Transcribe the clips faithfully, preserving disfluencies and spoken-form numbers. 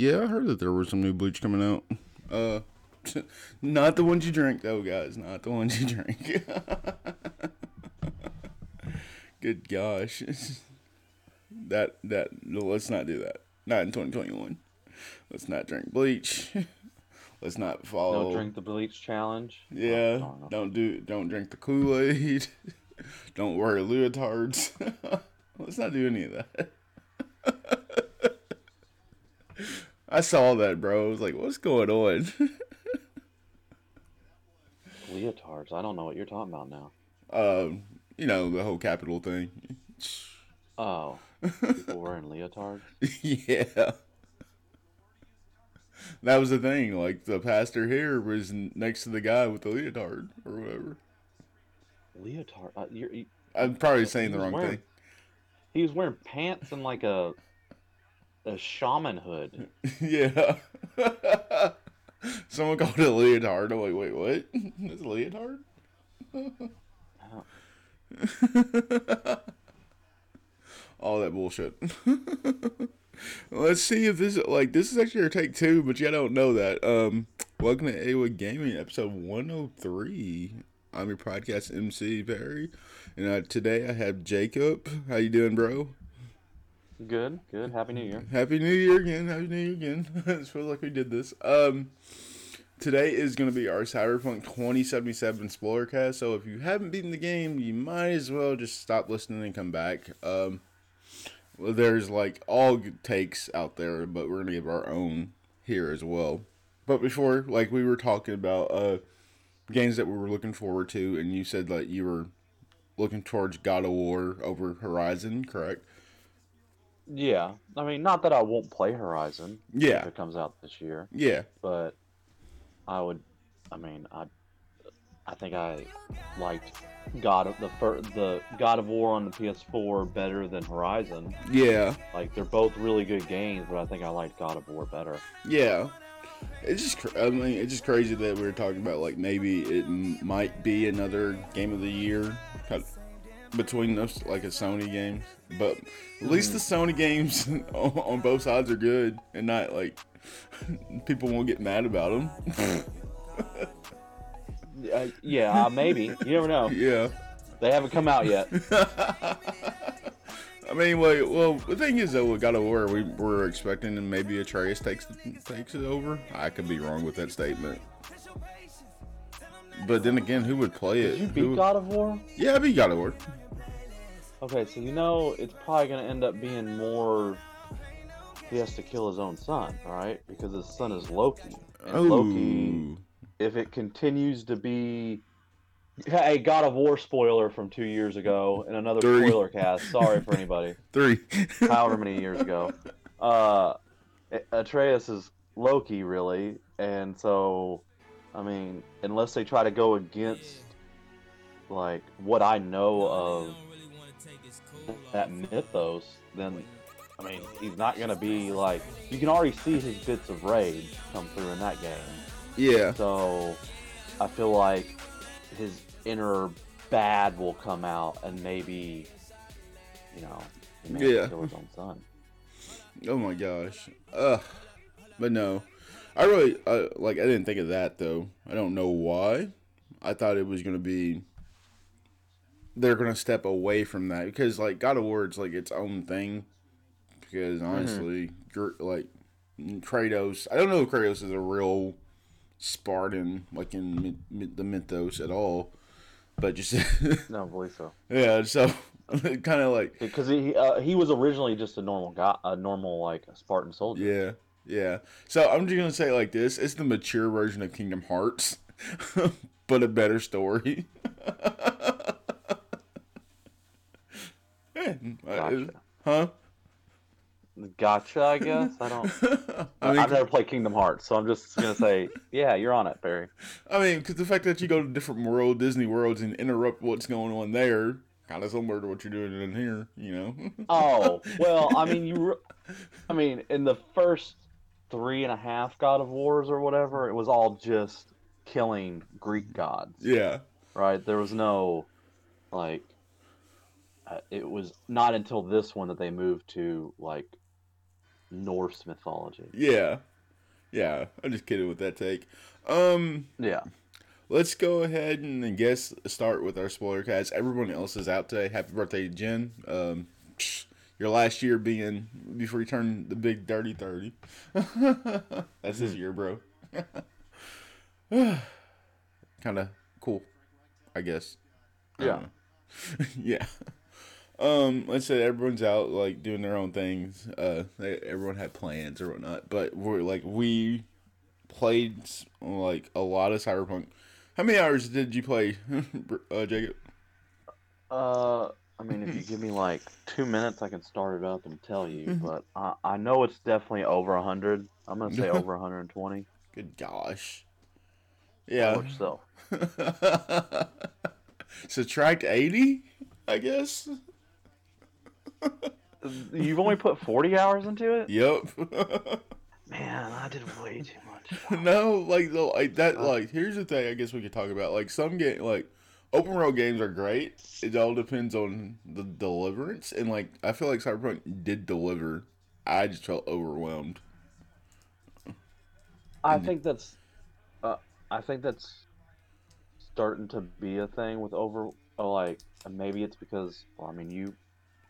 Yeah, I heard that there was some new bleach coming out. Uh, not the ones you drink, though, guys. Not the ones you drink. Good gosh. That, that, let's not do that. Not in twenty twenty-one. Let's not drink bleach. Let's not follow. Don't drink the bleach challenge. Yeah. Oh, don't, don't do, don't drink the Kool-Aid. Don't wear leotards. Let's not do any of that. I saw that, bro. I was like, what's going on? Leotards. I don't know what you're talking about now. Um, you know, the whole Capitol thing. Oh. People wearing leotards? Yeah. That was the thing. Like, the pastor here was next to the guy with the leotard or whatever. Leotard? Uh, you're, you, I'm probably saying the wrong wearing, thing. He was wearing pants and, like, a... a shaman hood. Yeah. Someone called it a leotard. I'm like, wait, what? It's a leotard? Oh. All that bullshit. Let's see if this is, like, this is actually our take two, but you don't know that. Um, welcome to A W A Gaming, episode one oh three. I'm your podcast M C, Perry, and uh, today I have Jacob. How you doing, bro? Good, good. Happy New Year. Happy New Year again. Happy New Year again. It feels like we did this. Um, today is going to be our Cyberpunk twenty seventy-seven spoilercast, so if you haven't beaten the game, you might as well just stop listening and come back. Um, well, there's like all good takes out there, but we're going to give our own here as well. But before, like we were talking about uh, games that we were looking forward to, and you said like you were looking towards God of War over Horizon, correct? Yeah, I mean, not that I won't play Horizon. Yeah, if it comes out this year. Yeah, but I would. I mean, I, I think I liked God of the the God of War on the P S four better than Horizon. Yeah, like they're both really good games, but I think I liked God of War better. Yeah, it's just. I mean, it's just crazy that we were talking about like maybe it might be another game of the year. Between us, like a Sony game, but at least the Sony games on, on both sides are good, and not like people won't get mad about them. uh, yeah, uh, maybe you never know. Yeah, they haven't come out yet. I mean, like, well, the thing is though, with God of War, we were expecting, and maybe Atreus takes takes it over. I could be wrong with that statement. But then again, who would play it? Did you beat who... God of War? Yeah, I beat God of War. Okay, so you know it's probably going to end up being more he has to kill his own son, right? Because his son is Loki. And oh. Loki, if it continues to be... Hey, God of War spoiler from two years ago and another Three. spoiler cast. Sorry for anybody. Three. However many years ago. Uh, Atreus is Loki, really. And so... I mean, unless they try to go against, like, what I know of that mythos, then, I mean, he's not going to be, like, you can already see his bits of rage come through in that game. Yeah. So, I feel like his inner bad will come out and maybe, you know, he may yeah. kill his own son. Oh my gosh. Ugh. But no. I really, I, like, I didn't think of that, though. I don't know why. I thought it was going to be, they're going to step away from that. Because, like, God of War is, like, its own thing. Because, honestly, mm-hmm. like, Kratos, I don't know if Kratos is a real Spartan, like, in myth, myth, the mythos at all. But just... no, I believe so. Yeah, so, kind of like... Because he uh, he was originally just a normal, guy, a normal, like, Spartan soldier. Yeah. Yeah, so I'm just gonna say it like this: it's the mature version of Kingdom Hearts, but a better story. Gotcha. Huh? Gotcha. I guess I don't. I mean, I've never played Kingdom Hearts, so I'm just gonna say, yeah, you're on it, Barry. I mean, because the fact that you go to different world, Disney worlds, and interrupt what's going on there. Kind of similar to what you're doing in here, you know. Oh well, I mean, you. Re- I mean, in the first three and a half God of Wars or whatever, it was all just killing Greek gods. Yeah. Right. There was no, like, uh, it was not until this one that they moved to like Norse mythology. Yeah. Yeah, I'm just kidding with that take. Um, yeah. Let's go ahead and I guess start with our spoiler cast. Everyone else is out today. Happy birthday to Jen. Um, your last year being before you turn the big dirty thirty. That's his year, bro. Kind of cool, I guess. Yeah. I yeah. Um, let's say everyone's out, like, doing their own things. Uh, they, everyone had plans or whatnot. But, we're like, we played, like, a lot of Cyberpunk. How many hours did you play, uh, Jacob? Uh, I mean, if you give me, like, two minutes, I can start it up and tell you. But I, I know it's definitely over one hundred. I'm going to say over one hundred twenty. Good gosh. Yeah. How much so? Subtract eighty, I guess? You've only put forty hours into it? Yep. Man, I did way too much. No, like, the, like that, uh, like, here's the thing I guess we could talk about. Like, some game, like, open world games are great. It all depends on the deliverance. And, like, I feel like Cyberpunk did deliver. I just felt overwhelmed. I and, think that's, uh, I think that's starting to be a thing with over, like, maybe it's because, well, I mean, you,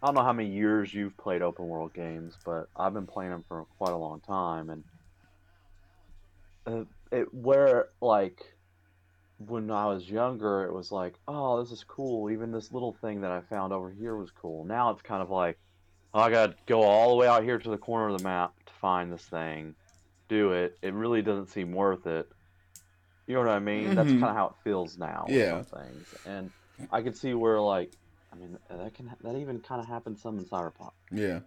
I don't know how many years you've played open world games, but I've been playing them for quite a long time, and it, it where like when I was younger, it was like, oh, this is cool. Even this little thing that I found over here was cool. Now it's kind of like, oh, I gotta go all the way out here to the corner of the map to find this thing, do it. It really doesn't seem worth it. You know what I mean? Mm-hmm. That's kind of how it feels now. Yeah. With some things, and I could see where like. I mean, that can that even kind of happens some in Cyberpunk. Yeah.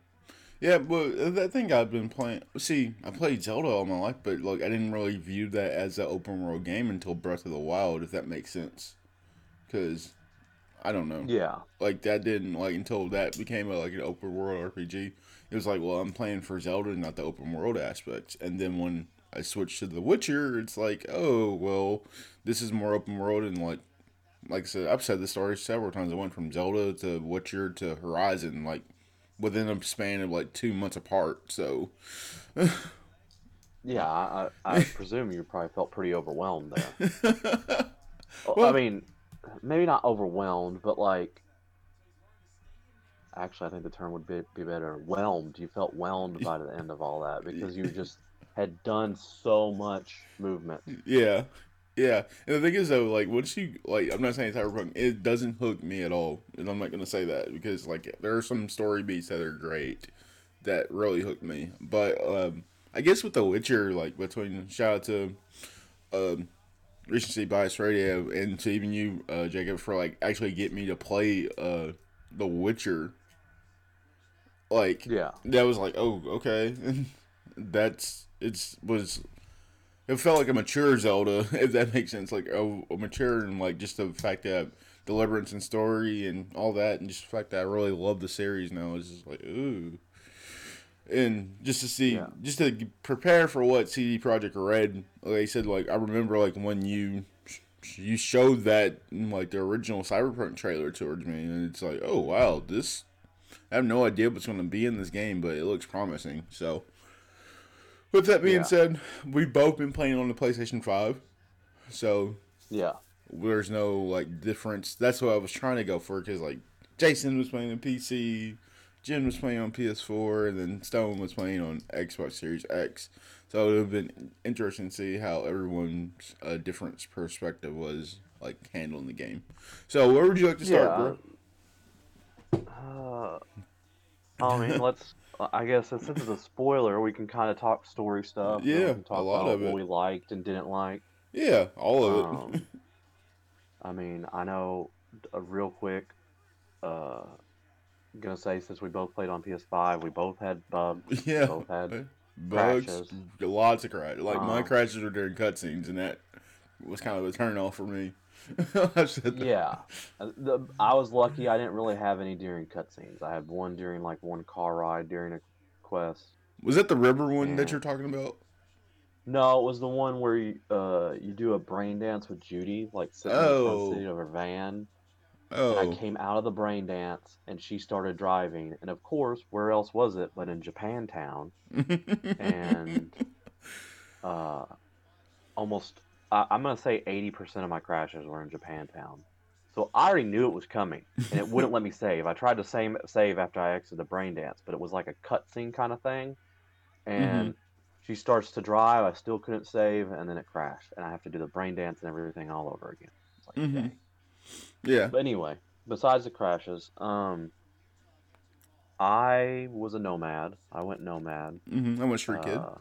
Yeah, but that thing I've been playing... See, I played Zelda all my life, but look, I didn't really view that as an open-world game until Breath of the Wild, if that makes sense. Because, I don't know. Yeah. Like, that didn't... Like, until that became, a, like, an open-world R P G, it was like, well, I'm playing for Zelda, not the open-world aspect. And then when I switched to The Witcher, it's like, oh, well, this is more open-world and, like, Like I said, I've said this story several times. I went from Zelda to Witcher to Horizon, like, within a span of, like, two months apart, so... Yeah, I, I presume you probably felt pretty overwhelmed there. Well, I mean, maybe not overwhelmed, but, like... Actually, I think the term would be, be better. Whelmed. You felt whelmed by the end of all that, because you just had done so much movement. Yeah. Yeah, and the thing is though, like once you like, I'm not saying Cyberpunk, it doesn't hook me at all, and I'm not gonna say that because like there are some story beats that are great, that really hooked me. But um, I guess with The Witcher, like between shout out to, um, Recency Bias Radio and to even you, uh, Jacob, for like actually get me to play uh, The Witcher. Like yeah, that was like oh okay, that's it's was. It felt like a mature Zelda, if that makes sense. Like, a, a mature and, like, just the fact that deliverance and story and all that, and just the fact that I really love the series now is just like, ooh. And just to see, yeah. just to prepare for what C D Projekt Red, like I said, like, I remember, like, when you you showed that, like, the original Cyberpunk trailer towards me, and it's like, oh, wow, this, I have no idea what's going to be in this game, but it looks promising, so. With that being yeah. said, we've both been playing on the PlayStation five, so yeah, there's no like difference. That's what I was trying to go for, because like Jason was playing on P C, Jen was playing on P S four, and then Stone was playing on Xbox Series X. So it would have been interesting to see how everyone's uh, different perspective was like handling the game. So where would you like to start, yeah. bro? Uh, I mean, let's. I guess since this is a spoiler, we can kind of talk story stuff. Yeah, we can talk a lot about of it. What we liked and didn't like. Yeah, all of um, it. I mean, I know, uh, real quick, uh, I'm going to say since we both played on P S five, we both had bugs. Yeah. We both had bugs, crashes. Lots of crashes. Like, um, my crashes were during cutscenes, and that was kind of a turnoff for me. I said that. Yeah, the, I was lucky. I didn't really have any during cutscenes. I had one during like one car ride during a quest. Was that the river one and... that you're talking about? No, it was the one where you, uh, you do a brain dance with Judy, like sitting oh. in the front seat of her van. Oh. And I came out of the brain dance, and she started driving. And, of course, where else was it but in Japantown? And uh, almost, uh, I'm going to say eighty percent of my crashes were in Japantown. So I already knew it was coming, and it wouldn't let me save. I tried to save, save after I exited the brain dance, but it was like a cutscene kind of thing. And mm-hmm. she starts to drive. I still couldn't save, and then it crashed. And I have to do the brain dance and everything all over again. It's like, mm-hmm. dang. Yeah. But anyway, besides the crashes, um, I was a nomad. I went nomad. Mm-hmm. I went street kid. Uh,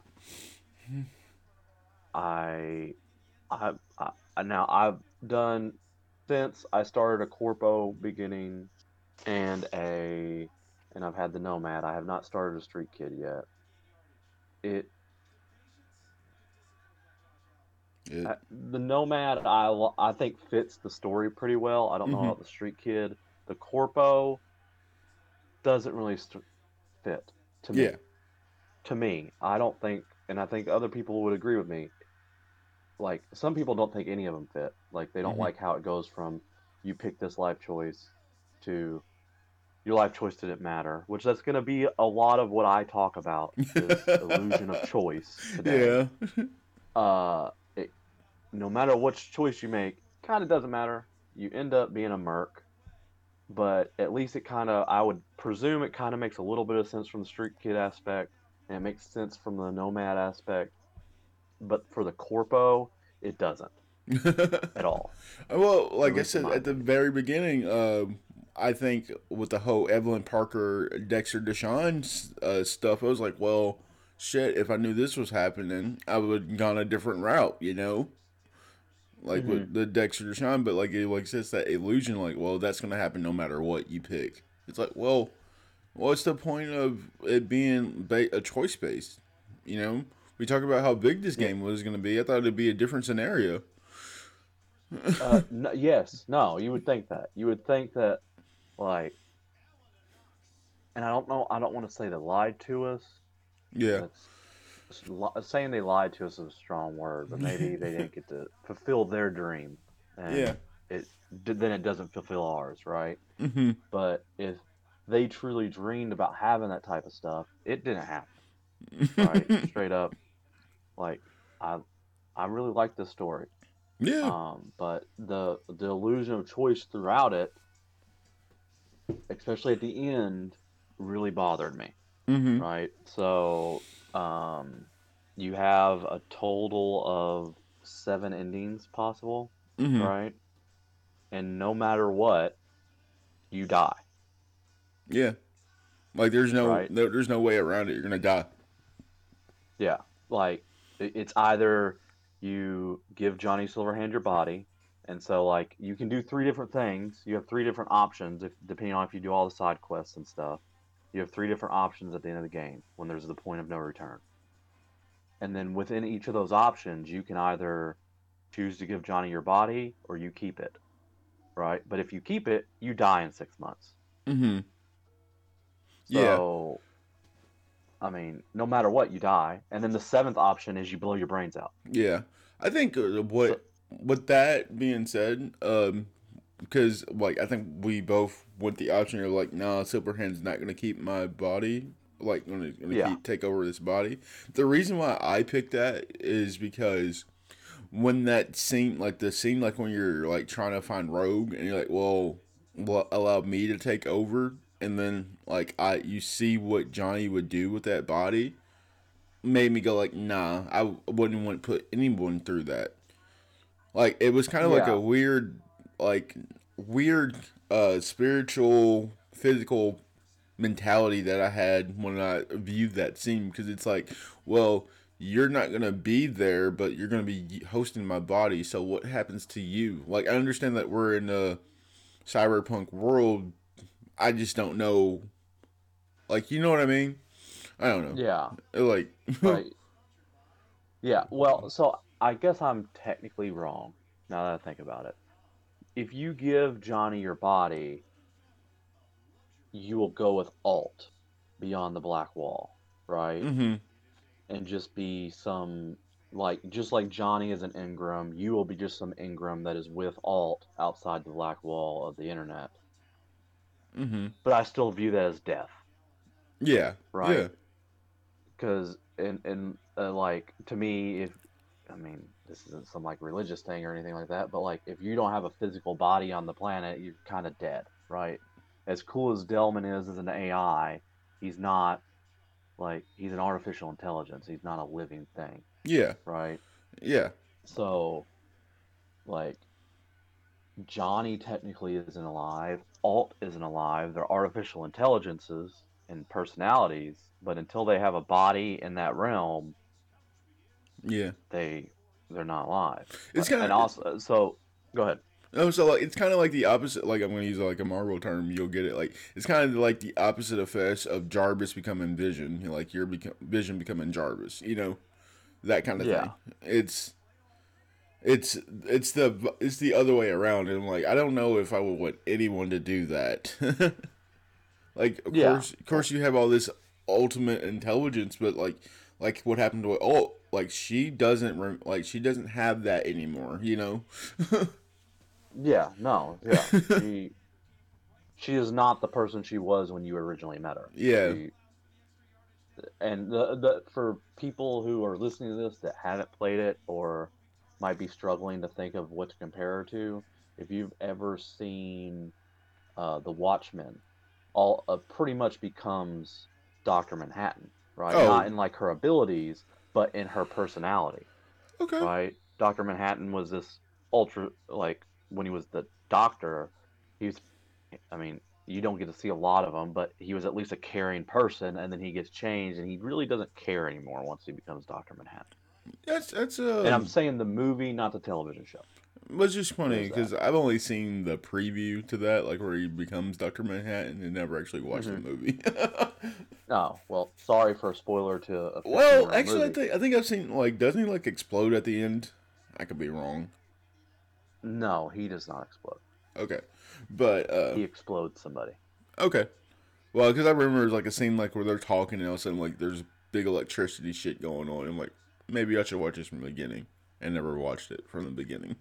I, I, I, now I've done since I started a corpo beginning, and a, and I've had the nomad. I have not started a street kid yet. It. It. I, the nomad, I, I think, fits the story pretty well. I don't mm-hmm. know about the street kid. The corpo doesn't really st- fit to me. Yeah. To me, I don't think, and I think other people would agree with me. Like, some people don't think any of them fit. Like, they don't mm-hmm. like how it goes from you pick this life choice to your life choice didn't matter, which that's going to be a lot of what I talk about. This illusion of choice today. Yeah. Uh. No matter what choice you make, kind of doesn't matter. You end up being a merc, but at least it kind of, I would presume it kind of makes a little bit of sense from the street kid aspect, and it makes sense from the nomad aspect, but for the corpo, it doesn't at all. Well, like I said, at the very beginning, uh, I think with the whole Evelyn Parker, Dexter Deshaun uh, stuff, I was like, well, shit, if I knew this was happening, I would have gone a different route, you know? Like mm-hmm. with the Dexter Deshaun, but like it, like says that illusion, like, well, that's gonna happen no matter what you pick. It's like, well, what's the point of it being ba- a choice based? You know, we talk about how big this yeah. game was gonna be. I thought it'd be a different scenario. uh, no, yes, no, you would think that. You would think that, like, and I don't know. I don't want to say they lied to us. Yeah. That's, saying they lied to us is a strong word, but maybe they didn't get to fulfill their dream. And yeah. It then it doesn't fulfill ours, right? Mm-hmm. But if they truly dreamed about having that type of stuff, it didn't happen. Right? Straight up, like I, I really like this story. Yeah. Um, but the the illusion of choice throughout it, especially at the end, really bothered me. Mm-hmm. Right. So. Um, you have a total of seven endings possible, mm-hmm. right? And no matter what, you die. Yeah, like there's no, right? no there's no way around it. You're gonna die. Yeah, like it's either you give Johnny Silverhand your body, and so like you can do three different things. You have three different options, if depending on if you do all the side quests and stuff. You have three different options at the end of the game when there's the point of no return. And then within each of those options, you can either choose to give Johnny your body or you keep it, right? But if you keep it, you die in six months. Mm-hmm. So, yeah. I mean, no matter what, you die. And then the seventh option is you blow your brains out. Yeah. I think what, so, with that being said, um, because, like, I think we both went the option of, like, nah, Silverhand's not going to keep my body. Like, going to yeah. take over this body. The reason why I picked that is because when that scene, like, the scene, like, when you're, like, trying to find Rogue, and you're like, well, well allow me to take over. And then, like, I you see what Johnny would do with that body. Made me go, like, nah, I wouldn't want to put anyone through that. Like, it was kind of yeah. like a weird... like weird uh spiritual physical mentality that I had when I viewed that scene, because it's like, well, you're not gonna be there, but you're gonna be hosting my body, so what happens to you? Like, I understand that we're in a cyberpunk world, I just don't know, like, you know what I mean? I don't know. Yeah, like right. Yeah, well, so I guess I'm technically wrong now that I think about it. If you give Johnny your body, you will go with Alt, Beyond the Black Wall, right? Mm-hmm. And just be some like, just like Johnny is an Ingram, you will be just some Ingram that is with Alt outside the black wall of the internet. Mm-hmm. But I still view that as death. Yeah. Right? Because, yeah. and, and uh, like, to me, if, I mean, this isn't some, like, religious thing or anything like that, but, like, if you don't have a physical body on the planet, you're kind of dead, right? As cool as Delman is as an A I, he's not, like, he's an artificial intelligence. He's not a living thing. Yeah. Right? Yeah. So, like, Johnny technically isn't alive. Alt isn't alive. They're artificial intelligences and personalities, but until they have a body in that realm, yeah, they they're not alive. It's kind of and also so. Go ahead. No, so like it's kind of like the opposite. Like I'm going to use like a Marvel term, you'll get it. Like it's kind of like the opposite effects of Jarvis becoming Vision. You know, like your become, Vision becoming Jarvis. You know, that kind of yeah. thing. It's it's it's the it's the other way around. And like I don't know if I would want anyone to do that. Like, of yeah. course, of course, you have all this ultimate intelligence, but like, like what happened to Alt? Like she doesn't, re- like she doesn't have that anymore. You know? yeah. No. Yeah. She, she is not the person she was when you originally met her. Yeah. She, and the, the for people who are listening to this that haven't played it or might be struggling to think of what to compare her to, if you've ever seen uh, The Watchmen. All uh, pretty much becomes Doctor Manhattan, right? Oh. Not in like her abilities, but in her personality. Okay. Right? Doctor Manhattan was this ultra, like when he was the doctor, he was, I mean, you don't get to see a lot of him, but he was at least a caring person, and then he gets changed, and he really doesn't care anymore once he becomes Doctor Manhattan. That's that's uh. And I'm saying the movie, not the television show. It's just funny because I've only seen the preview to that, like where he becomes Doctor Manhattan, and never actually watched mm-hmm. the movie. Oh well, sorry for a spoiler to. A well, actually, movie. I think I think I've seen like doesn't he like explode at the end? I could be wrong. No, he does not explode. Okay, but uh, he explodes somebody. Okay, well, because I remember like a scene like where they're talking and all of a sudden like there's big electricity shit going on. I'm like, maybe I should watch this from the beginning. I never watched it from the beginning.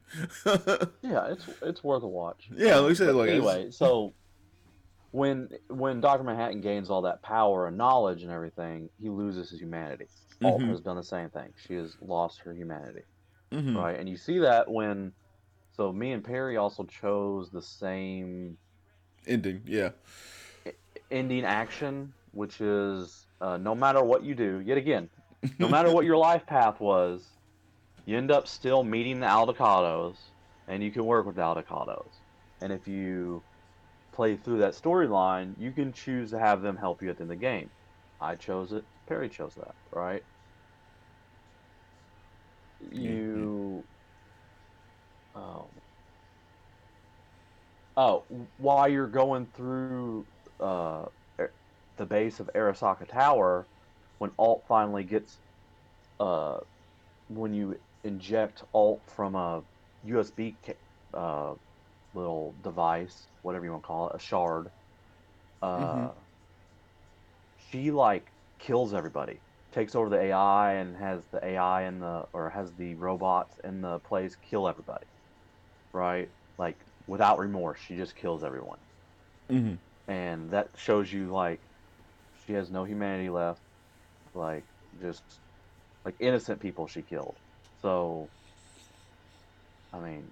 yeah, it's it's worth a watch. Yeah, like I said, like anyway, so when when Doctor Manhattan gains all that power and knowledge and everything, he loses his humanity. Mm-hmm. Alt has done the same thing. She has lost her humanity, mm-hmm. right? And you see that when. So me and Perry also chose the same ending. Yeah, ending action, which is uh, no matter what you do, yet again, no matter what your life path was. You end up still meeting the Aldecaldos, and you can work with the Aldecaldos. And if you play through that storyline, you can choose to have them help you at the end of the game. I chose it. Perry chose that, right? You... Um, oh, while you're going through uh, the base of Arasaka Tower, when Alt finally gets... Uh, when you inject Alt from a U S B uh, little device, whatever you want to call it, a shard, uh, mm-hmm. she like kills everybody, takes over the A I and has the A I in the, or has the robots in the place kill everybody, right? Like without remorse, she just kills everyone. Mm-hmm. And that shows you like, she has no humanity left, like just... Like, innocent people she killed. So, I mean,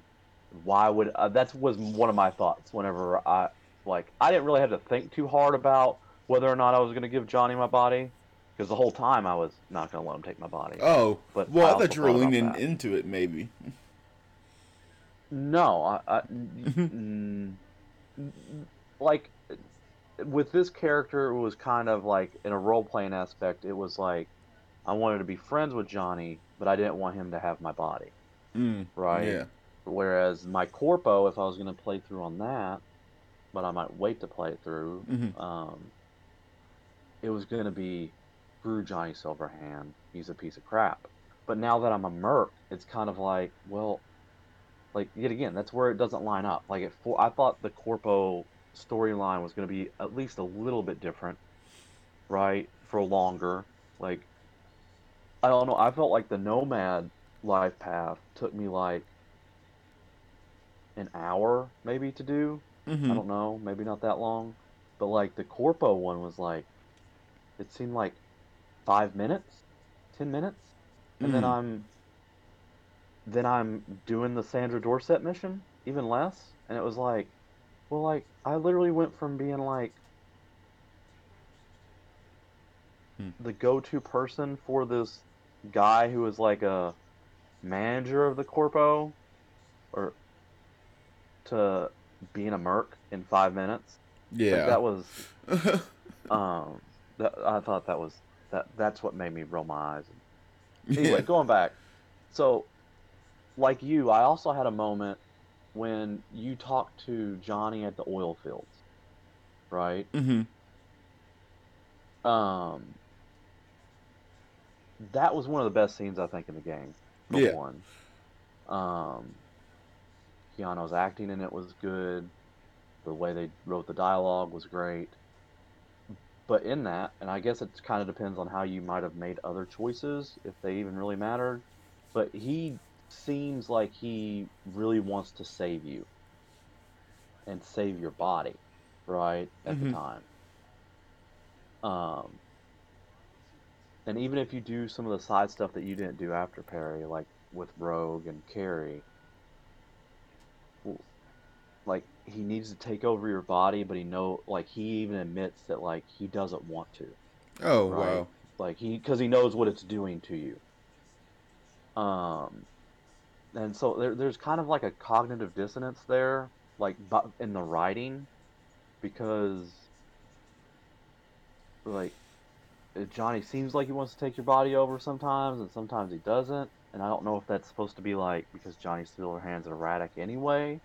why would... Uh, that was one of my thoughts whenever I... Like, I didn't really have to think too hard about whether or not I was going to give Johnny my body. Because the whole time I was not going to let him take my body. Oh, but well, I, I thought you were leaning into it, maybe. No, I... I n- n- like, with this character, it was kind of like, in a role-playing aspect, it was like, I wanted to be friends with Johnny, but I didn't want him to have my body, mm, right? Yeah. Whereas my Corpo, if I was going to play through on that, but I might wait to play it through, mm-hmm. um, it was going to be, screw Johnny Silverhand, he's a piece of crap. But now that I'm a merc, it's kind of like, well, like, yet again, that's where it doesn't line up. Like, it for, I thought the Corpo storyline was going to be at least a little bit different, right, for longer, like... I don't know, I felt like the nomad life path took me like an hour maybe to do. Mm-hmm. I don't know, maybe not that long. But like the Corpo one was like, it seemed like five minutes, ten minutes. And mm-hmm. then I'm then I'm doing the Sandra Dorset mission, even less. And it was like, well, like, I literally went from being like hmm. the go-to person for this guy who was like a manager of the Corpo or to being a merc in five minutes. Yeah. Like that was, um, that, I thought that was, that that's what made me roll my eyes. Anyway, yeah. going back. So, like you, I also had a moment when you talked to Johnny at the oil fields, right? Mm-hmm. Um, that was one of the best scenes, I think, in the game. The yeah. one. Um, Keanu's acting in it was good. The way they wrote the dialogue was great. But in that, and I guess it kind of depends on how you might have made other choices, if they even really mattered, but he seems like he really wants to save you and save your body, right, at mm-hmm. the time. Um, and even if you do some of the side stuff that you didn't do after Perry, like with Rogue and Carrie, like, he needs to take over your body, but he know, like, he even admits that, like, he doesn't want to. Oh, right? Wow. Like, he, because he knows what it's doing to you. Um, and so there, there's kind of, like, a cognitive dissonance there, like, in the writing, because, like, Johnny seems like he wants to take your body over sometimes, and sometimes he doesn't, and I don't know if that's supposed to be, like, because Johnny Silverhand's erratic anyway,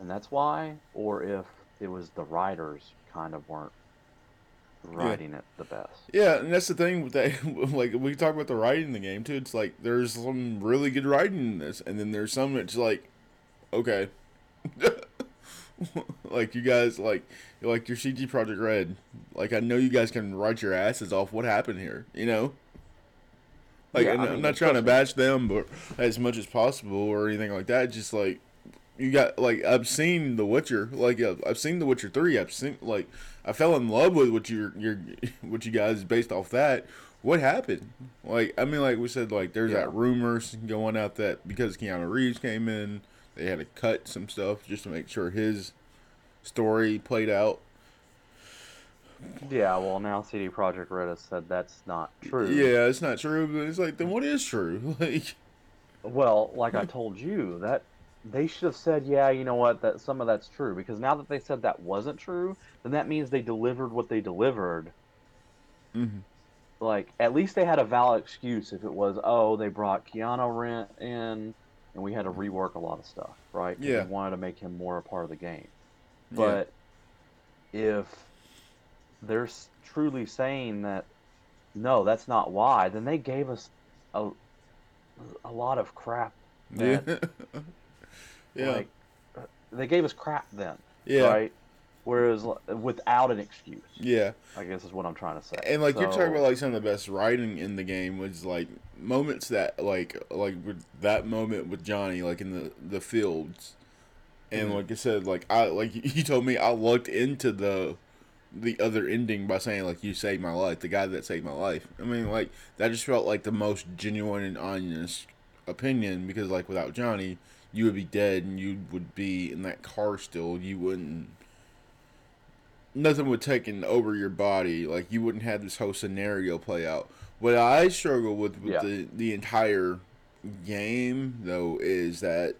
and that's why, or if it was the writers kind of weren't writing yeah. it the best. Yeah, and that's the thing with that. Like, we talk about the writing in the game too. It's like there's some really good writing in this, and then there's some that's like, okay, like you guys, like like your C D Projekt Red. Like, I know you guys can write your asses off. What happened here? You know. Like, yeah, I mean, I'm not trying to bash them, but as much as possible or anything like that. Just like. You got, like, I've seen The Witcher, like, I've seen The Witcher three, I've seen, like, I fell in love with what you your, what you guys based off that. What happened? Like, I mean, like we said, like, there's yeah. that rumors going out that because Keanu Reeves came in, they had to cut some stuff just to make sure his story played out. Yeah, well, now C D Projekt Red has said that's not true. Yeah, it's not true, but it's like, then what is true? Like, well, like I told you, that... They should have said, yeah, you know what, that some of that's true. Because now that they said that wasn't true, then that means they delivered what they delivered. Mm-hmm. Like, at least they had a valid excuse if it was, oh, they brought Keanu in, and we had to rework a lot of stuff, right? Yeah. They wanted to make him more a part of the game. But yeah. if they're truly saying that, no, that's not why, then they gave us a, a lot of crap. That, yeah. Yeah, like, they gave us crap then, yeah. right? Whereas without an excuse. Yeah, I guess is what I'm trying to say. And like so, you're talking about like some of the best writing in the game was like moments that like like with that moment with Johnny like in the, the fields, and mm-hmm. like I said, like I like you told me I looked into the the other ending by saying like you saved my life, the guy that saved my life. I mean like that just felt like the most genuine and honest opinion because like without Johnny. You would be dead, and you would be in that car still. You wouldn't... Nothing would take over your body. Like, you wouldn't have this whole scenario play out. What I struggle with with yeah. the, the entire game, though, is that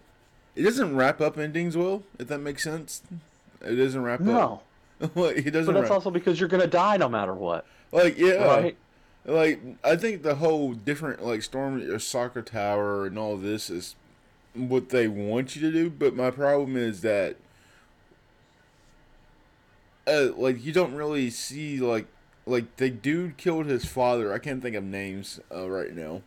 it doesn't wrap up endings well, if that makes sense. It doesn't wrap no. up. No. It doesn't But that's wrap... also because you're going to die no matter what. Like, yeah. Right? Like, I think the whole different, like, Storm or Soccer Tower and all this is... what they want you to do, but my problem is that uh, like you don't really see like like the dude killed his father. I can't think of names uh, right now.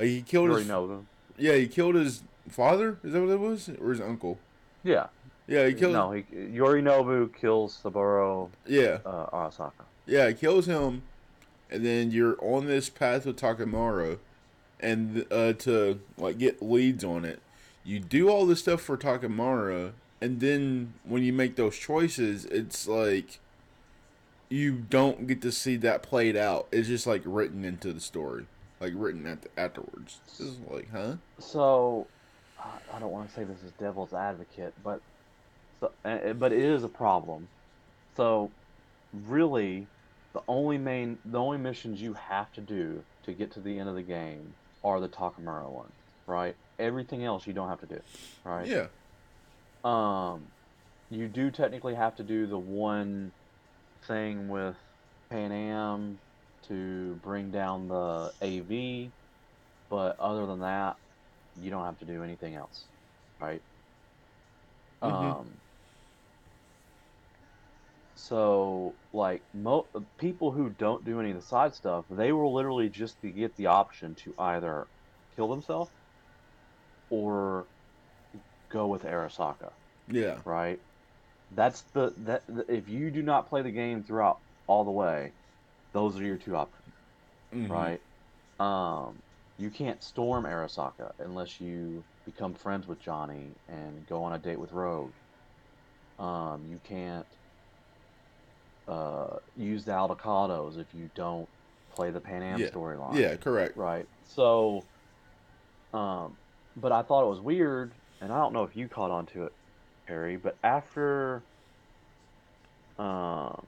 Like he killed his know yeah he killed his father. Is that what it was, or his uncle? Yeah, yeah he killed. No, he, Yorinobu kills Saburo. Yeah, uh, Arasaka. Yeah, he kills him, and then you're on this path with Takemura, and uh, to like get leads on it, you do all this stuff for Takemura, and then when you make those choices, it's like you don't get to see that played out. It's just like written into the story, like written at the, afterwards. It's like, huh? So, I don't want to say this is devil's advocate, but so, but it is a problem. So, really, the only main, the only missions you have to do to get to the end of the game are the Takemura ones, right? Everything else you don't have to do, right? Yeah. Um, you do technically have to do the one thing with Pan Am to bring down the A V, but other than that, you don't have to do anything else, right? Mm-hmm. Um. So, like, mo- people who don't do any of the side stuff, they will literally just be, get the option to either kill themselves or go with Arasaka. Yeah. Right? That's the... that the, if you do not play the game throughout all the way, those are your two options. Mm-hmm. Right? Um, you can't storm Arasaka unless you become friends with Johnny and go on a date with Rogue. Um, you can't uh, use the Aldecaldos if you don't play the Pan Am yeah. storyline. Yeah, correct. Right. So, um, but I thought it was weird, and I don't know if you caught on to it, Perry, but after, um,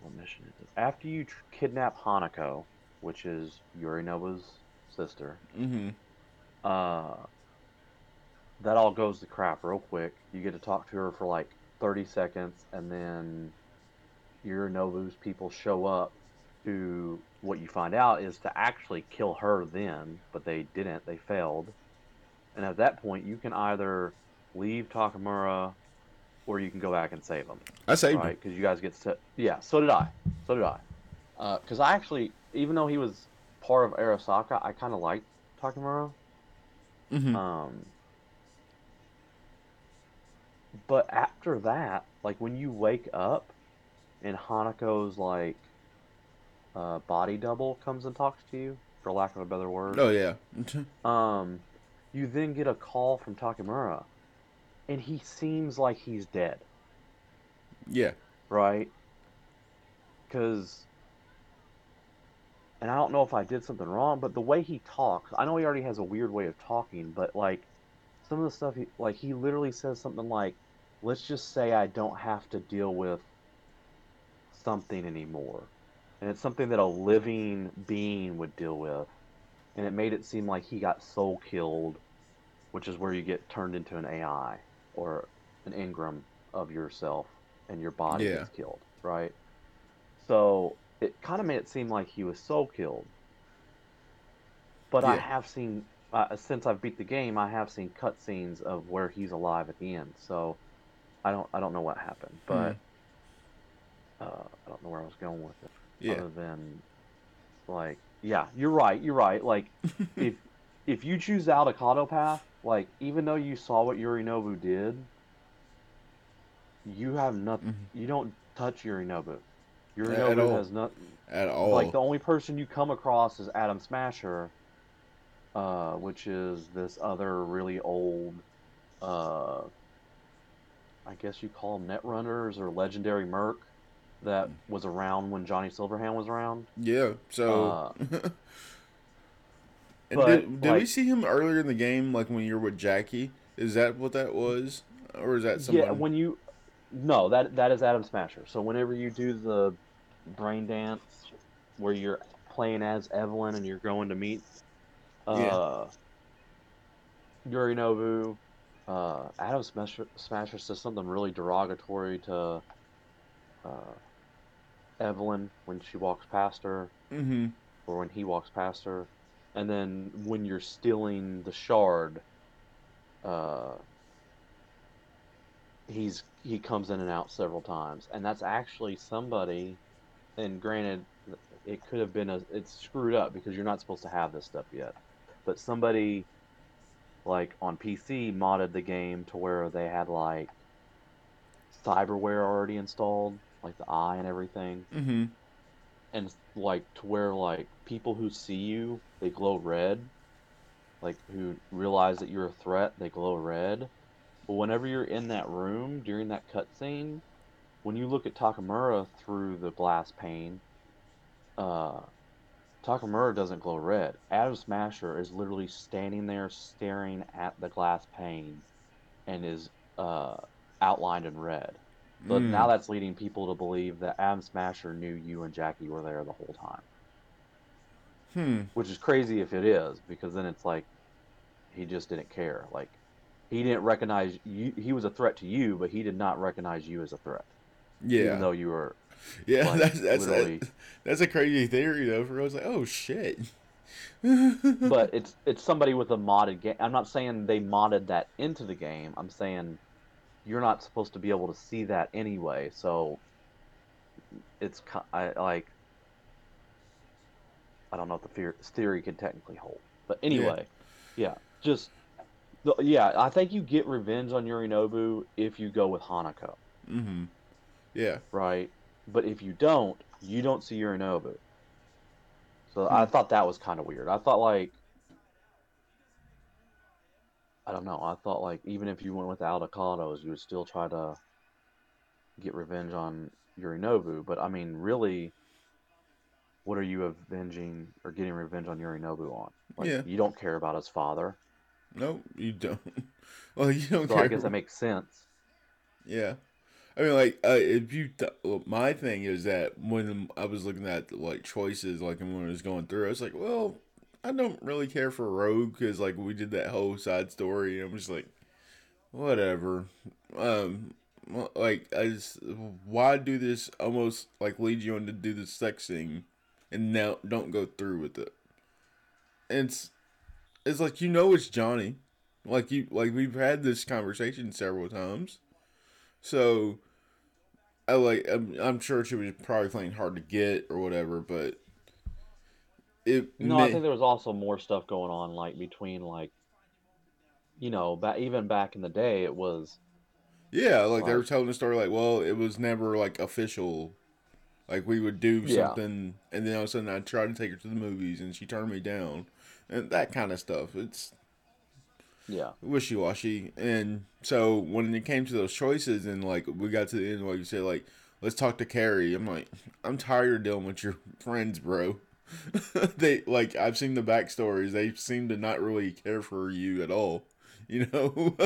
what mission is this? After you tr- kidnap Hanako, which is Yorinobu's sister, mm-hmm. uh, that all goes to crap real quick. You get to talk to her for like thirty seconds, and then Yorinobu's people show up to what you find out is to actually kill her then, but they didn't. They failed. And at that point, you can either leave Takemura or you can go back and save him. I saved right? him. Because you guys get set. Yeah, so did I. So did I. Because uh, I actually, even though he was part of Arasaka, I kind of liked Takemura. Mm-hmm. Um, but after that, like when you wake up and Hanako's like uh, body double comes and talks to you, for lack of a better word. Oh, yeah. um... You then get a call from Takemura, and he seems like he's dead. Yeah. Right? Because, and I don't know if I did something wrong, but the way he talks, I know he already has a weird way of talking, but, like, some of the stuff, he, like, he literally says something like, let's just say I don't have to deal with something anymore. And it's something that a living being would deal with. And it made it seem like he got soul killed, which is where you get turned into an A I or an engram of yourself and your body yeah. is killed, right? So it kind of made it seem like he was soul killed. But yeah. I have seen, uh, since I've beat the game, I have seen cutscenes of where he's alive at the end. So I don't I don't know what happened, but mm-hmm. uh, I don't know where I was going with it. Yeah. Other than, like, yeah, you're right, you're right. Like, if if you choose the Aldecaldo path, like, even though you saw what Yorinobu did, you have nothing. Mm-hmm. You don't touch Yorinobu. Yorinobu at all. has nothing. At all. Like, the only person you come across is Adam Smasher, uh, which is this other really old, uh, I guess you call them netrunners or legendary merc. That was around when Johnny Silverhand was around. Yeah, so... Uh, and but, did did like, we see him earlier in the game, like when you were with Jackie? Is that what that was? Or is that someone... Yeah, when you... No, that that is Adam Smasher. So whenever you do the brain dance, where you're playing as Evelyn and you're going to meet uh, yeah. Yorinobu, uh, Adam Smasher, Smasher says something really derogatory to... Uh, Evelyn when she walks past her, mm-hmm. or when he walks past her, and then when you're stealing the shard, uh, he's he comes in and out several times, and that's actually somebody. And granted, it could have been a it's screwed up because you're not supposed to have this stuff yet, but somebody like on P C modded the game to where they had like cyberware already installed, like the eye and everything. Mm-hmm. and like to where like people who see you, they glow red, like who realize that you're a threat, they glow red. But whenever you're in that room during that cutscene, when you look at Takemura through the glass pane, uh, Takemura doesn't glow red. Adam Smasher is literally standing there staring at the glass pane and is uh, outlined in red. But mm. now that's leading people to believe that Adam Smasher knew you and Jackie were there the whole time. Hmm. Which is crazy if it is, because then it's like, he just didn't care. Like, he didn't recognize you. He was a threat to you, but he did not recognize you as a threat. Yeah. Even though you were. Yeah, like, that's that's a, that's a crazy theory though. For I was like, oh shit. But it's it's somebody with a modded game. I'm not saying they modded that into the game. I'm saying you're not supposed to be able to see that anyway. So it's I, like I don't know if the theory, theory can technically hold. But anyway, yeah, yeah just. Yeah, I think you get revenge on Yorinobu if you go with Hanako. Mm-hmm. Yeah. Right? But if you don't, you don't see Yorinobu. So hmm. I thought that was kind of weird. I thought, like... I don't know. I thought, like, even if you went with Aldecaldos, you would still try to get revenge on Yorinobu. But, I mean, really, what are you avenging or getting revenge on Yorinobu on? Like, yeah. You don't care about his father. No, you don't. Well, you don't so care. I guess that makes sense. Yeah. I mean, like, uh, if you... Th- well, my thing is that when I was looking at, like, choices, like, and when I was going through, I was like, well, I don't really care for Rogue, because, like, we did that whole side story, and I'm just like, whatever. Um, like, I just... Why do this almost, like, lead you on to do this sex thing, and now don't go through with it? And it's... It's like, you know it's Johnny. Like, you, like we've had this conversation several times. So, I like, I'm, I'm sure she was probably playing hard to get or whatever, but... it. No, may- I think there was also more stuff going on, like, between, like... You know, ba- even back in the day, it was... Yeah, like, like, they were telling the story, like, well, it was never, like, official. Like, we would do something, yeah. and then all of a sudden I'd try to take her to the movies, and she turned me down. And that kind of stuff. It's yeah, wishy-washy. And so when it came to those choices, and like we got to the end where you said like, let's talk to Carrie. I'm like, I'm tired of dealing with your friends, bro. They like I've seen the backstories. They seem to not really care for you at all. You know?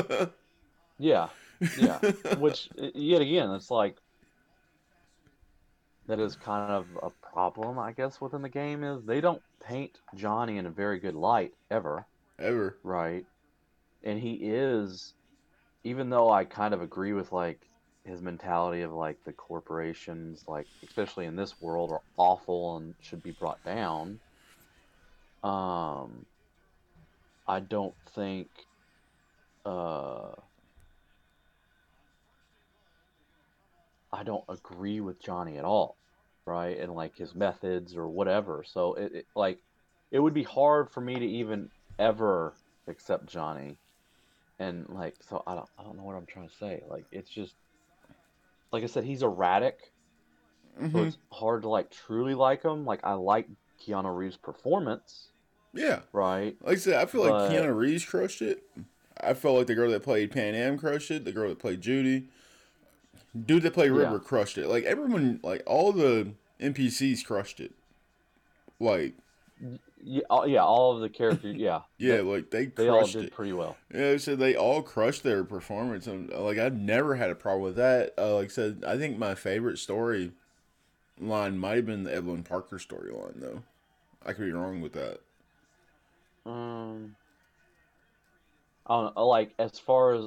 yeah, yeah. Which yet again, it's like that is kind of a problem, I guess, within the game is they don't paint Johnny in a very good light ever. Ever. Right. And he is, even though I kind of agree with like his mentality of like the corporations, like especially in this world, are awful and should be brought down. Um, I don't think, uh, I don't agree with Johnny at all. Right, and like his methods or whatever. So it, it like it would be hard for me to even ever accept Johnny, and like so I don't I don't know what I'm trying to say. Like it's just like I said, he's erratic, mm-hmm. so it's hard to like truly like him. Like I like Keanu Reeves' performance. Yeah, right. Like I said, I feel but... like Keanu Reeves crushed it. I felt like the girl that played Pan Am crushed it. The girl that played Judy. Dude that played River yeah. crushed it. Like, everyone, like, all the N P Cs crushed it. Like... Yeah, all, yeah, all of the characters, yeah. yeah, they, like, they crushed it. They all did it. Pretty well. Yeah, so they all crushed their performance. And, like, I've never had a problem with that. Uh, like I said, I think my favorite story line might have been the Evelyn Parker storyline, though. I could be wrong with that. Um, I don't know. Like, as far as...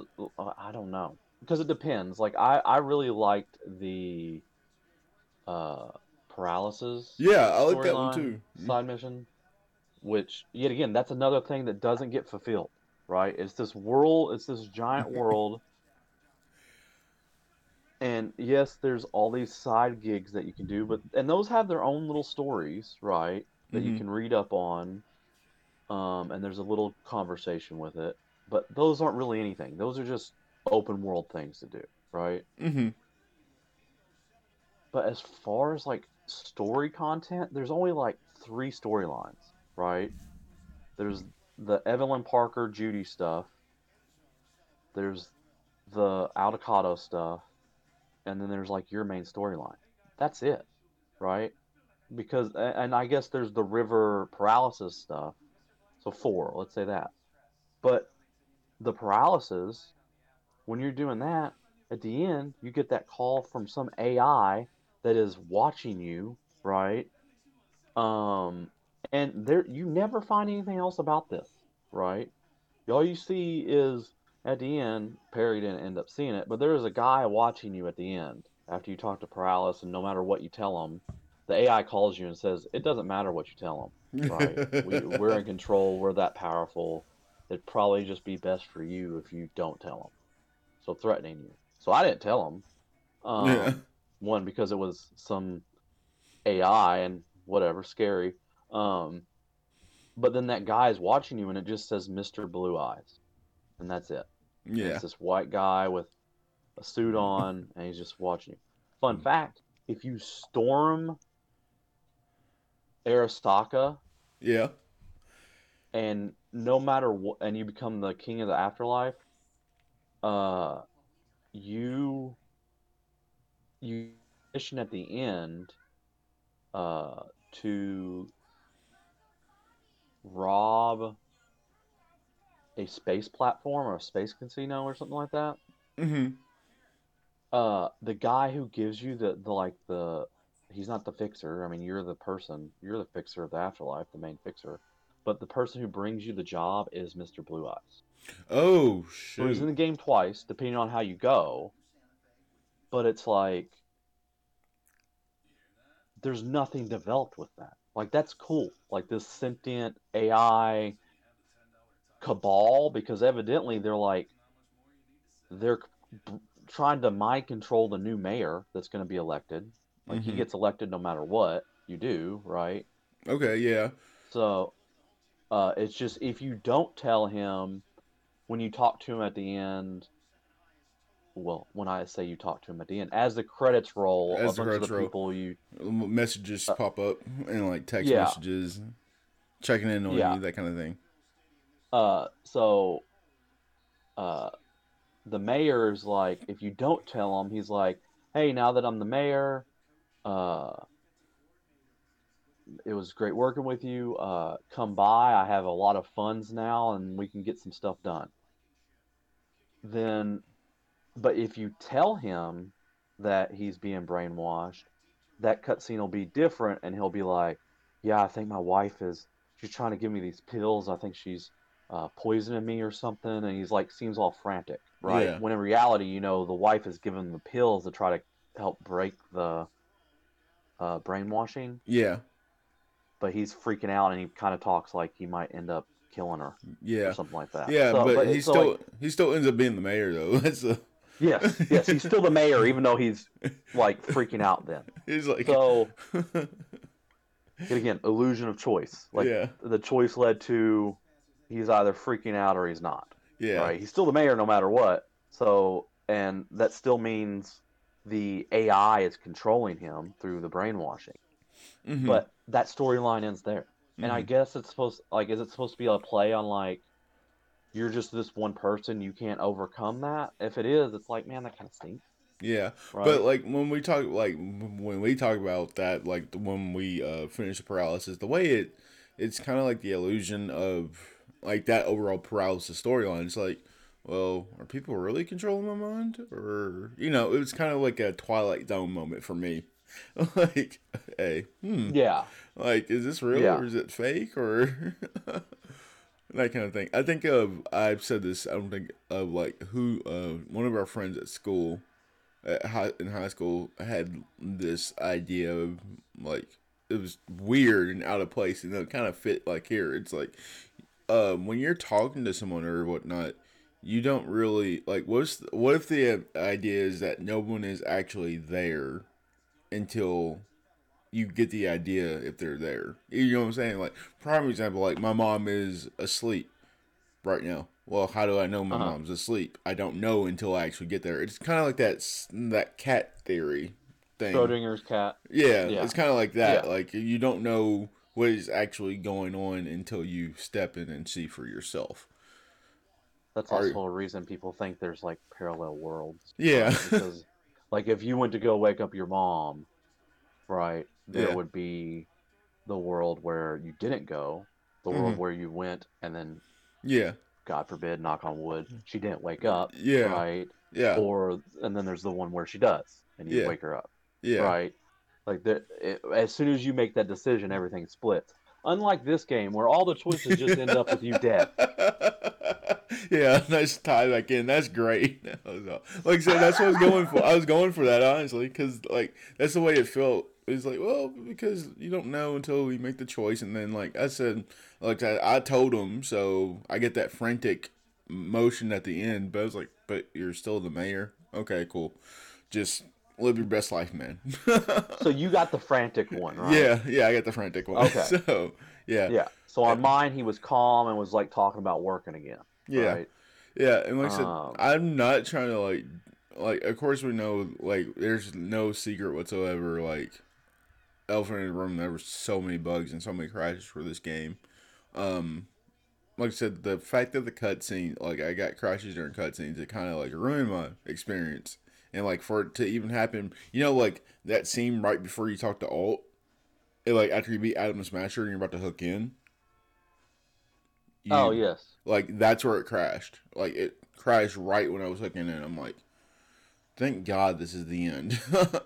I don't know. Because it depends. Like, I, I really liked the uh, Paralysis. Yeah, I like that one too. Side mission. Which, yet again, that's another thing that doesn't get fulfilled, right? It's this world, it's this giant world. And yes, there's all these side gigs that you can do, but and those have their own little stories, right? That mm-hmm. you can read up on. Um, and there's a little conversation with it. But those aren't really anything. Those are just open world things to do, right? Mm-hmm. But as far as like story content, there's only like three storylines, right? There's the Evelyn Parker, Judy stuff. There's the Aldecaldos stuff. And then there's like your main storyline. That's it, right? Because, and I guess there's the River paralysis stuff. So four, let's say that. But the paralysis, when you're doing that, at the end, you get that call from some A I that is watching you, right? Um, and there, you never find anything else about this, right? All you see is, at the end, Perry didn't end up seeing it, but there is a guy watching you at the end after you talk to Paralysis, and no matter what you tell him, the A I calls you and says, it doesn't matter what you tell them, right? we, we're in control. We're that powerful. It'd probably just be best for you if you don't tell them. So threatening you. So I didn't tell them. Um, yeah. One, because it was some A I and whatever, scary. Um, but then that guy's watching you and it just says Mister Blue Eyes. And that's it. Yeah. And it's this white guy with a suit on and he's just watching you. Fun fact, if you storm Arasaka, yeah, and no matter what, and you become the king of the afterlife, uh, you you mission at the end, uh, to rob a space platform or a space casino or something like that. Mm-hmm. Uh, the guy who gives you the, the like the. He's not the fixer. I mean, you're the person. You're the fixer of the afterlife, the main fixer. But the person who brings you the job is Mister Blue Eyes. Oh, shit. Who's in the game twice, depending on how you go. But it's like, there's nothing developed with that. Like, that's cool. Like, this sentient A I cabal, because evidently they're like, they're trying to mind control the new mayor that's going to be elected. Like, mm-hmm. He gets elected no matter what you do, right? Okay, yeah. So, uh, it's just, if you don't tell him, when you talk to him at the end, well, when I say you talk to him at the end, as the credits roll, as a bunch of the people you... Messages uh, pop up, and, like, text yeah. messages, checking in on yeah. you, that kind of thing. Uh, so, uh, the mayor's like, if you don't tell him, he's like, hey, now that I'm the mayor... Uh, it was great working with you. Uh, come by. I have a lot of funds now, and we can get some stuff done. Then, but if you tell him that he's being brainwashed, that cutscene will be different, and he'll be like, "Yeah, I think my wife is. She's trying to give me these pills. I think she's uh, poisoning me or something." And he's like, seems all frantic, right? Yeah. When in reality, you know, the wife is giving him the pills to try to help break the. Uh, brainwashing. Yeah. But he's freaking out and he kind of talks like he might end up killing her. Yeah. Or something like that. Yeah, so, but, but he still so like, he still ends up being the mayor though. That's a... Yes, yes, he's still the mayor even though he's like freaking out then. He's like so and again, illusion of choice. Like yeah. the choice led to he's either freaking out or he's not. Yeah. Right? He's still the mayor no matter what. So and that still means the A I is controlling him through the brainwashing. Mm-hmm. But that storyline ends there. Mm-hmm. And I guess it's supposed like is it supposed to be a play on like you're just this one person, you can't overcome that? If it is, it's like, man, that kind of stinks. Yeah. Right? But like when we talk like when we talk about that, like when we uh finish paralysis, the way it it's kind of like the illusion of like that overall paralysis storyline. It's like, well, are people really controlling my mind? Or, you know, it was kind of like a Twilight Zone moment for me. Like, hey, hmm. Yeah. Like, is this real yeah. or is it fake or that kind of thing? I think of, I've said this, I don't think of like who, uh, one of our friends at school, at high, in high school, had this idea of like, it was weird and out of place and it kind of fit like here. It's like, um, when you're talking to someone or whatnot, you don't really, like, what's the, what if the idea is that no one is actually there until you get the idea if they're there? You know what I'm saying? Like, prime example, like, my mom is asleep right now. Well, how do I know my uh-huh. mom's asleep? I don't know until I actually get there. It's kind of like that, that cat theory thing. Schrodinger's cat. Yeah, yeah. It's kind of like that. Yeah. Like, you don't know what is actually going on until you step in and see for yourself. That's Are, also a reason people think there's, like, parallel worlds. Yeah. Right? Because, like, if you went to go wake up your mom, right, there yeah. would be the world where you didn't go, the mm-hmm. world where you went, and then... Yeah. God forbid, knock on wood, she didn't wake up. Yeah. Right? Yeah. Or, and then there's the one where she does, and you yeah. wake her up. Yeah. Right? Like, the, it, as soon as you make that decision, everything splits. Unlike this game, where all the choices just end up with you dead. Yeah, nice tie back in. That's great. That was all. Like I said, that's what I was going for. I was going for that, honestly, because, like, that's the way it felt. It's like, well, because you don't know until you make the choice. And then, like I said, like I, I told him, so I get that frantic motion at the end. But I was like, but you're still the mayor? Okay, cool. Just live your best life, man. So you got the frantic one, right? Yeah, yeah, I got the frantic one. Okay. So, yeah. Yeah. So on mine, he was calm and was, like, talking about working again. Yeah. Right? Yeah, and like I said, um, I'm not trying to, like, like, of course we know, like, there's no secret whatsoever, like... Elephant in the room, there were so many bugs and so many crashes for this game. Um, like I said, the fact that the cutscene, like I got crashes during cutscenes, it kind of like ruined my experience. And like for it to even happen, you know, like that scene right before you talk to Alt, it, like after you beat Adam Smasher and you're about to hook in. You, oh, yes. Like that's where it crashed. Like it crashed right when I was hooking in. I'm like, thank God this is the end.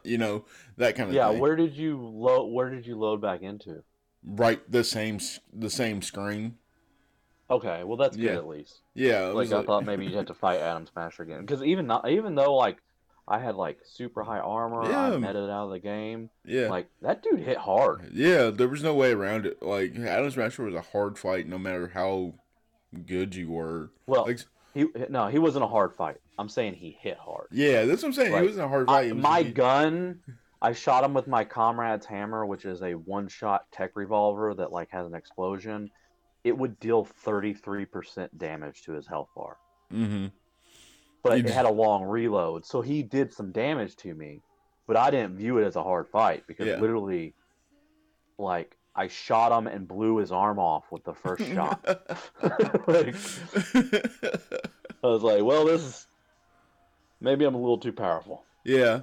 You know, that kind of yeah, thing. Yeah, where did you load where did you load back into? Right the same the same screen. Okay, well that's yeah. good at least. Yeah, like I like... thought maybe you had to fight Adam Smasher again cuz even not even though like I had like super high armor, yeah. I netted out of the game. Yeah. Like that dude hit hard. Yeah, there was no way around it. Like Adam Smasher was a hard fight no matter how good you were. Well, like, He, no, he wasn't a hard fight. I'm saying he hit hard. Yeah, that's what I'm saying. Like, he wasn't a hard fight. I, my he... gun, I shot him with my comrade's hammer, which is a one-shot tech revolver that like has an explosion. It would deal thirty-three percent damage to his health bar. Mm-hmm. But You'd... it had a long reload, so he did some damage to me. But I didn't view it as a hard fight because yeah. literally, like... I shot him and blew his arm off with the first shot. Like, I was like, well, this is... Maybe I'm a little too powerful. Yeah.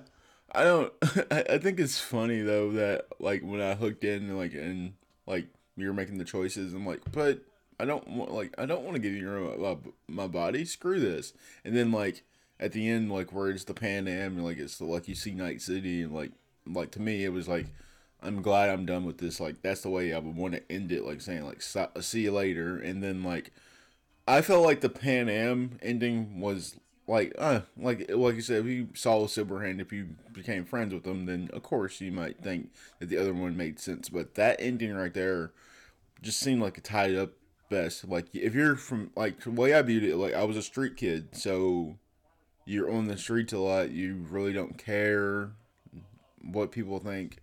I don't... I, I think it's funny, though, that, like, when I hooked in and, like, and, like, we were making the choices, I'm like, but I don't want, like, I don't want to give you my, my body. Screw this. And then, like, at the end, like, where it's the Pan Am and, like, it's the Lucky Sea Night City and, like, like, to me, it was, like, I'm glad I'm done with this. Like, that's the way I would want to end it. Like, saying, like, see you later. And then, like, I felt like the Pan Am ending was, like, uh, like, like you said, if you saw Silverhand, if you became friends with them, then, of course, you might think that the other one made sense. But that ending right there just seemed like it tied up best. Like, if you're from, like, the way I viewed it, like, I was a street kid. So, you're on the streets a lot. You really don't care what people think.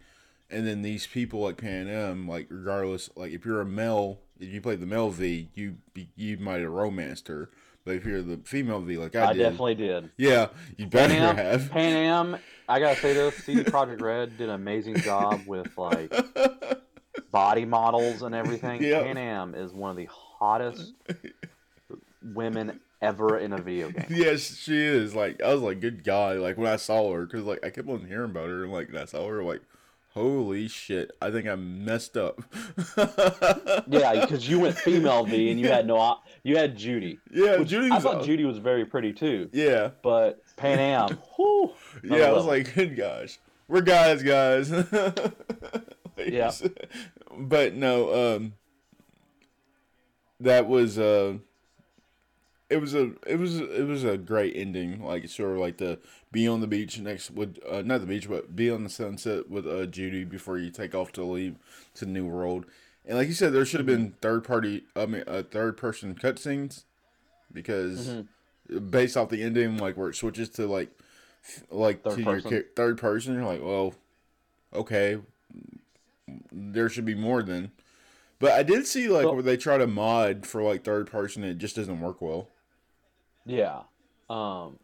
And then these people like Pan Am, like regardless, like if you're a male, if you play the male V, you you might have romanced her. But if you're the female V, like I, I did, I definitely did. Yeah, you better Pan Am, have. Pan Am, I gotta say this: C D Projekt Red did an amazing job with like body models and everything. Yep. Pan Am is one of the hottest women ever in a video game. Yes, she is. Like I was like, good God! Like when I saw her, because like I kept on hearing about her, and like and I saw her, like. Holy shit, I think I messed up. Yeah, because you went female V and you yeah. had no... Op- you had Judy. Yeah, which Judy was... I thought awesome. Judy was very pretty, too. Yeah. But Pan Am, whew, yeah, level. I was like, good gosh. We're guys, guys. Yeah. But, no, um... That was, uh... It was a it was it was a great ending, like sort of like the be on the beach next with uh, not the beach but be on the sunset with uh, Judy before you take off to leave to New World, and like you said, there should have been third party I mean uh, third person cutscenes because mm-hmm. based off the ending like where it switches to like like third to person. your third person, you're like, well, okay, there should be more then, but I did see like well, where they try to mod for like third person, and it just doesn't work well. Yeah, um,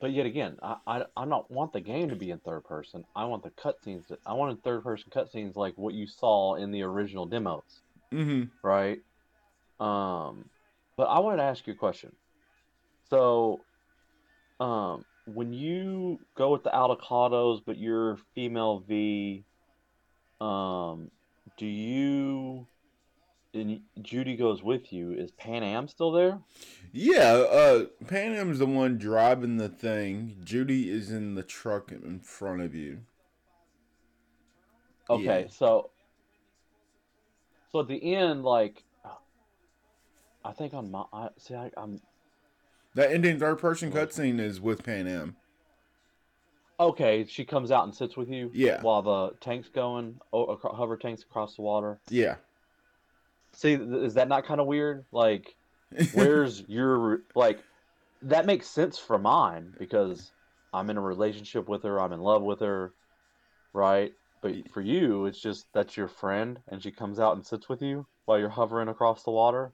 But yet again, I, I I don't want the game to be in third person. I want the cutscenes. I wanted third person cutscenes like what you saw in the original demos, mm-hmm. right? Um, but I wanted to ask you a question. So, um, when you go with the Aldecaldos, but you're female V, um, do you? And Judy goes with you. Is Pan Am still there? Yeah, uh, Pan Am's the one driving the thing. Judy is in the truck in front of you. Okay, yeah. so... So at the end, like... I think on my... I, see, I, I'm... That ending third-person cutscene is with Pan Am. Okay, she comes out and sits with you? Yeah. While the tank's going, hover tanks across the water? Yeah. See, is that not kind of weird? Like, where's your... Like, that makes sense for mine, because I'm in a relationship with her, I'm in love with her, right? But for you, it's just that's your friend, and she comes out and sits with you while you're hovering across the water?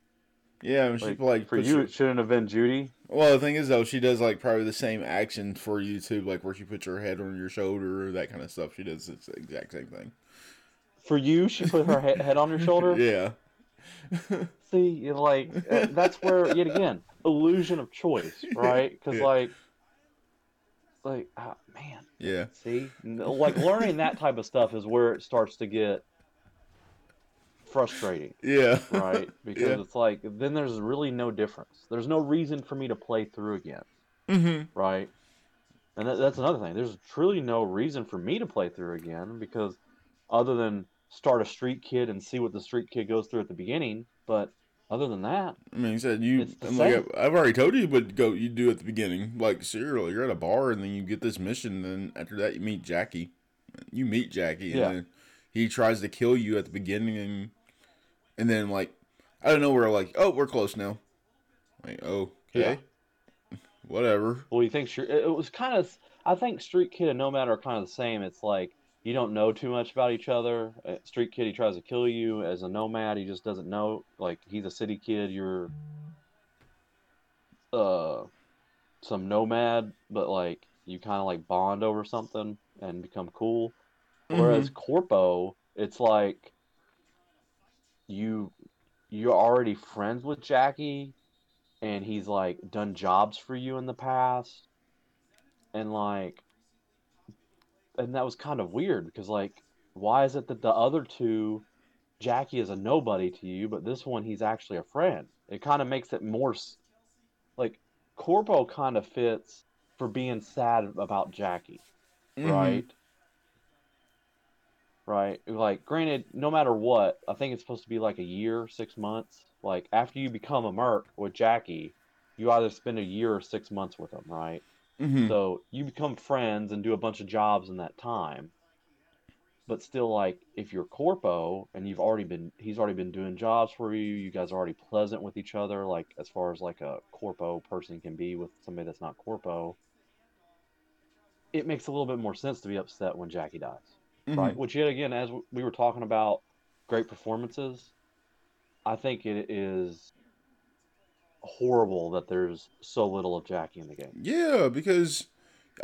Yeah, I mean, like, she, like... For you, your... it shouldn't have been Judy? Well, the thing is, though, she does, like, probably the same action for you, too, like, where she puts her head on your shoulder, that kind of stuff. She does the exact same thing. For you, she put her head on your shoulder? Yeah. See, like, that's where, yet again, illusion of choice, right? Because, yeah. like, like, oh, man. Yeah. See? Like, learning that type of stuff is where it starts to get frustrating. Yeah. Right? Because yeah. it's like, then there's really no difference. There's no reason for me to play through again. Mm-hmm. Right? And that, that's another thing. There's truly no reason for me to play through again, because other than... start a street kid and see what the street kid goes through at the beginning, but other than that, I mean, you said you. I'm like, I've already told you, but go you do at the beginning, like serial. You're at a bar and then you get this mission, and then after that you meet Jackie. You meet Jackie, yeah. and then he tries to kill you at the beginning, and and then like I don't know, we're like, oh, we're close now. Like, oh, okay, yeah. whatever. Well, you think sure? It was kind of. I think Street Kid and Nomad are kind of the same. It's like. You don't know too much about each other. Street Kid, he tries to kill you. As a nomad, he just doesn't know. Like, he's a city kid. You're uh, some nomad, but, like, you kind of, like, bond over something and become cool. Mm-hmm. Whereas Corpo, it's like you, you're already friends with Jackie, and he's, like, done jobs for you in the past. And, like... And that was kind of weird because, like, why is it that the other two, Jackie is a nobody to you, but this one, he's actually a friend? It kind of makes it more, like, Corpo kind of fits for being sad about Jackie, mm-hmm. right? Right? Like, granted, no matter what, I think it's supposed to be like a year, six months. Like, after you become a merc with Jackie, you either spend a year or six months with him, right? Mm-hmm. So you become friends and do a bunch of jobs in that time, but still, like, if you're Corpo and you've already been, he's already been doing jobs for you. You guys are already pleasant with each other, like as far as like a Corpo person can be with somebody that's not Corpo. It makes a little bit more sense to be upset when Jackie dies, mm-hmm. right? Which yet again, as we were talking about great performances, I think it is. Horrible that there's so little of Jackie in the game. Yeah, because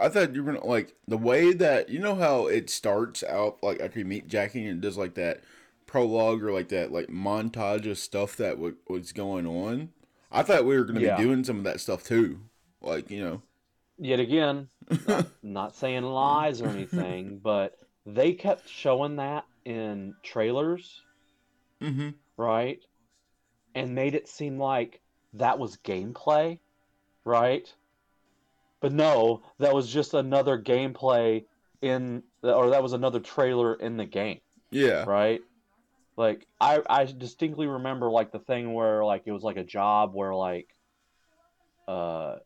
I thought you were gonna like the way that you know how it starts out like after you meet Jackie and it does like that prologue or like that like montage of stuff that w- was going on. I thought we were gonna yeah. be doing some of that stuff too, like you know. Yet again, not, not saying lies or anything, but they kept showing that in trailers, mm-hmm. right, and made it seem like. That was gameplay, right? But no, that was just another gameplay in, the, or that was another trailer in the game. Yeah. Right? Like, I, I distinctly remember, like, the thing where, like, it was, like, a job where, like, uh,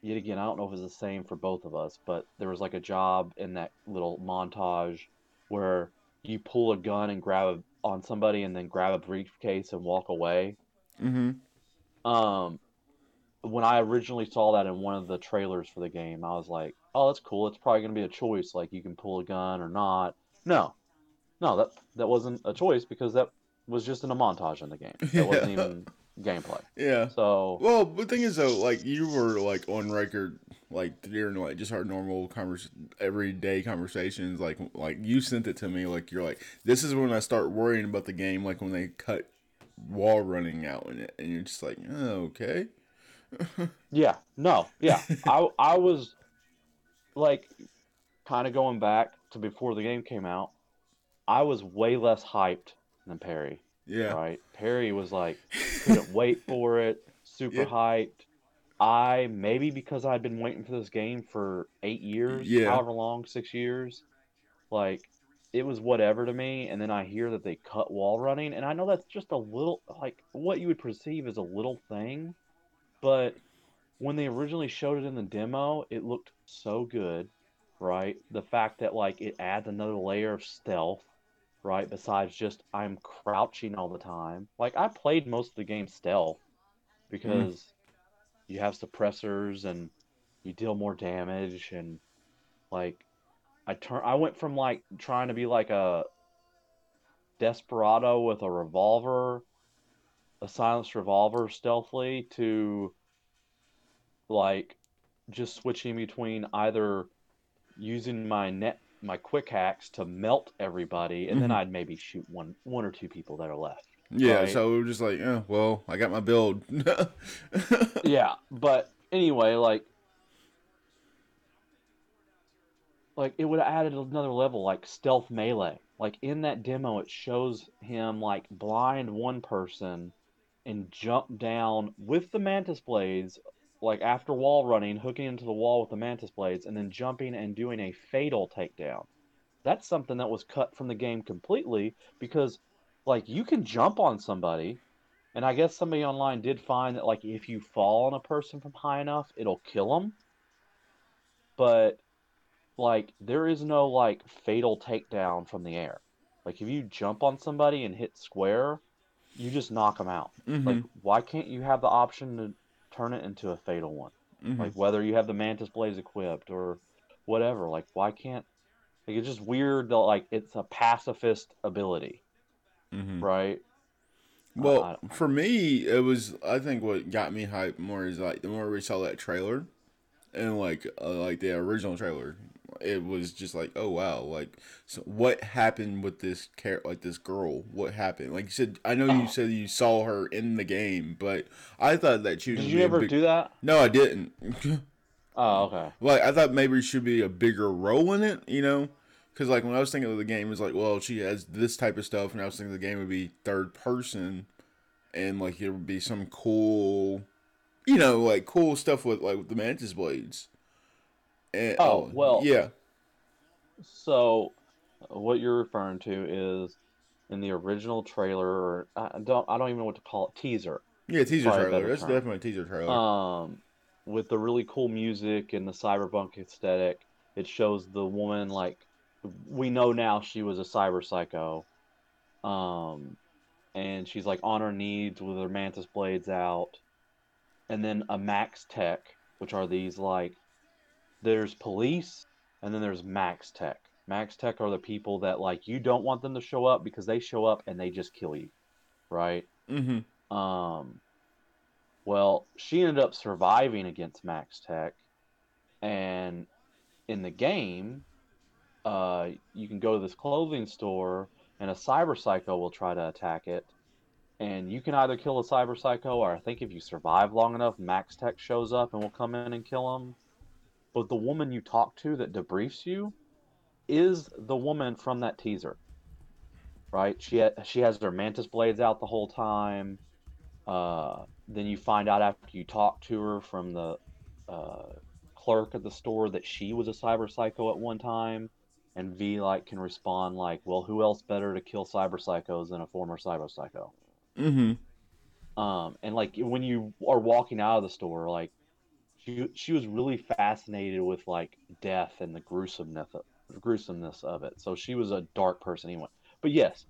yet again, I don't know if it's the same for both of us, but there was, like, a job in that little montage where you pull a gun and grab a, on somebody and then grab a briefcase and walk away. Mm-hmm. Um, when I originally saw that in one of the trailers for the game, I was like, "Oh, that's cool. It's probably going to be a choice. Like, you can pull a gun or not." No, no, that that wasn't a choice because that was just in a montage in the game. That yeah. wasn't even gameplay. Yeah. So well, the thing is though, like you were like on record, like during like just our normal convers everyday conversations, like like you sent it to me, like you're like, this is when I start worrying about the game, like when they cut wall running out in it, and you're just like, oh, okay. yeah. No. Yeah. I I was like kind of going back to before the game came out. I was way less hyped than Perry. Yeah. Right. Perry was like, couldn't wait for it. Super yeah. hyped. I, maybe because I'd been waiting for this game for eight years, yeah. however long, six years. Like, it was whatever to me. And then I hear that they cut wall running. And I know that's just a little, like, what you would perceive as a little thing. But when they originally showed it in the demo, it looked so good, right? The fact that, like, it adds another layer of stealth. Right, besides just I'm crouching all the time. Like, I played most of the game stealth because mm. you have suppressors and you deal more damage. And, like, I turn, I went from, like, trying to be, like, a desperado with a revolver, a silenced revolver stealthily, to, like, just switching between either using my net my quick hacks to melt everybody, and mm-hmm. then I'd maybe shoot one one or two people that are left. Yeah, right? So we were just like, oh, well, I got my build. yeah, but anyway, like, like it would have added another level, like stealth melee. Like, in that demo, it shows him, like, blind one person and jump down with the mantis blades, like, after wall running, hooking into the wall with the mantis blades, and then jumping and doing a fatal takedown. That's something that was cut from the game completely because, like, you can jump on somebody, and I guess somebody online did find that, like, if you fall on a person from high enough, it'll kill them. But, like, there is no, like, fatal takedown from the air. Like, if you jump on somebody and hit square, you just knock them out. Mm-hmm. Like, why can't you have the option to turn it into a fatal one? Mm-hmm. Like, whether you have the mantis blades equipped or whatever, like, why can't, like, it's just weird that, like, it's a pacifist ability. Mm-hmm. Right? Well, I, I for me, it was, I think what got me hyped more is, like, the more we saw that trailer and, like, uh, like the original trailer, it was just like, oh wow, like, so what happened with this car- like this girl? What happened? Like you said, I know you said you saw her in the game, but I thought that she was. Did you ever big- do that? No, I didn't. Oh, okay. Like, I thought maybe she should be a bigger role in it, you know? Because, like, when I was thinking of the game, it was like, well, she has this type of stuff, and I was thinking the game would be third person, and, like, it would be some cool, you know, like, cool stuff with, like, with the mantis blades. And, oh, oh, well, yeah. So, what you're referring to is in the original trailer, or I don't, I don't even know what to call it, teaser. Yeah, teaser trailer. That's term. Definitely a teaser trailer. Um, with the really cool music and the cyberpunk aesthetic, it shows the woman, like, we know now she was a cyber psycho, um, and she's, like, on her knees with her mantis blades out, and then a max tech, which are these, like, there's police, and then there's Max Tech. Max Tech are the people that, like, you don't want them to show up because they show up and they just kill you, right? Mm-hmm. Um, well, she ended up surviving against Max Tech, and in the game, uh, you can go to this clothing store, and a cyber psycho will try to attack it, and you can either kill a cyber psycho, or I think if you survive long enough, Max Tech shows up and will come in and kill him. But the woman you talk to that debriefs you is the woman from that teaser, right? She ha- she has her mantis blades out the whole time. Uh, then you find out after you talk to her from the uh, clerk at the store that she was a cyber psycho at one time, and V like can respond like, "Well, who else better to kill cyber psychos than a former cyber psycho?" Mm-hmm. Um, and like when you are walking out of the store, like. She, she was really fascinated with, like, death and the gruesomeness of, gruesomeness of it. So she was a dark person anyway. But yes.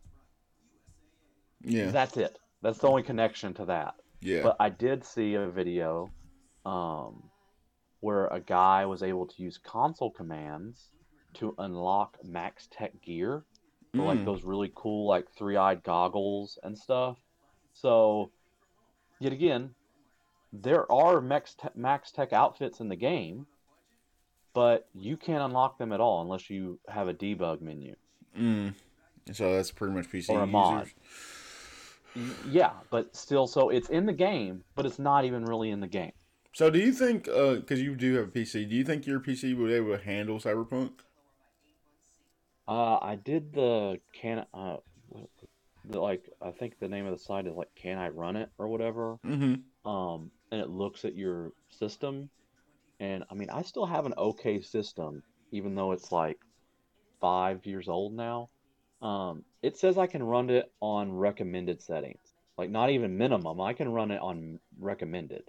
Yeah. That's it. That's the only connection to that. Yeah. But I did see a video um, where a guy was able to use console commands to unlock Max Tech gear. For, mm. like, those really cool, like, three-eyed goggles and stuff. So... yet again, there are max, te- max tech outfits in the game, but you can't unlock them at all unless you have a debug menu. Mm. So that's pretty much P C or a mod. Users. Yeah, but still, so it's in the game, but it's not even really in the game. So do you think, because uh, you do have a P C, do you think your P C would be able to handle Cyberpunk? Uh, I did the can uh, the, like I think the name of the site is like Can I Run It or whatever. Mm-hmm. Um, and it looks at your system, and I mean I still have an okay system, even though it's like five years old now. Um, it says I can run it on recommended settings, like not even minimum. I can run it on recommended.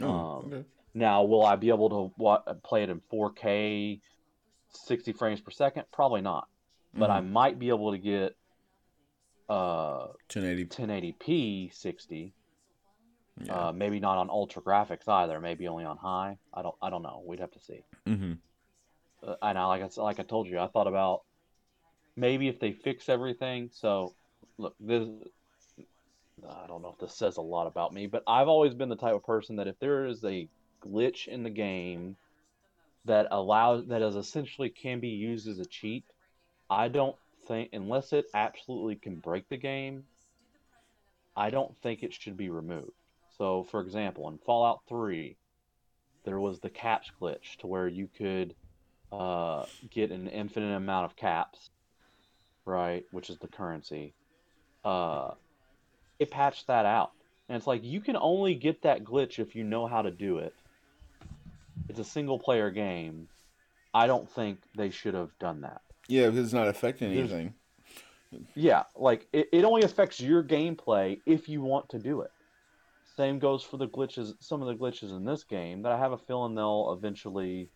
Oh, um, okay. Now, will I be able to wa- play it in four K? sixty frames per second? Probably not. But mm-hmm. I might be able to get uh, ten eighty p sixty. Yeah. Uh, maybe not on ultra graphics either. Maybe only on high. I don't I don't know. We'd have to see. Mm-hmm. Uh, and I, like, I, like I told you, I thought about maybe if they fix everything. So, look, this I don't know if this says a lot about me, but I've always been the type of person that if there is a glitch in the game that allows that is essentially can be used as a cheat, I don't think, unless it absolutely can break the game, I don't think it should be removed. So, for example, in Fallout three, there was the caps glitch to where you could uh, get an infinite amount of caps, right, which is the currency. Uh, it patched that out. And it's like, you can only get that glitch if you know how to do it. It's a single-player game. I don't think they should have done that. Yeah, because it's not affecting anything. Yeah, like, it, it only affects your gameplay if you want to do it. Same goes for the glitches, some of the glitches in this game that I have a feeling they'll eventually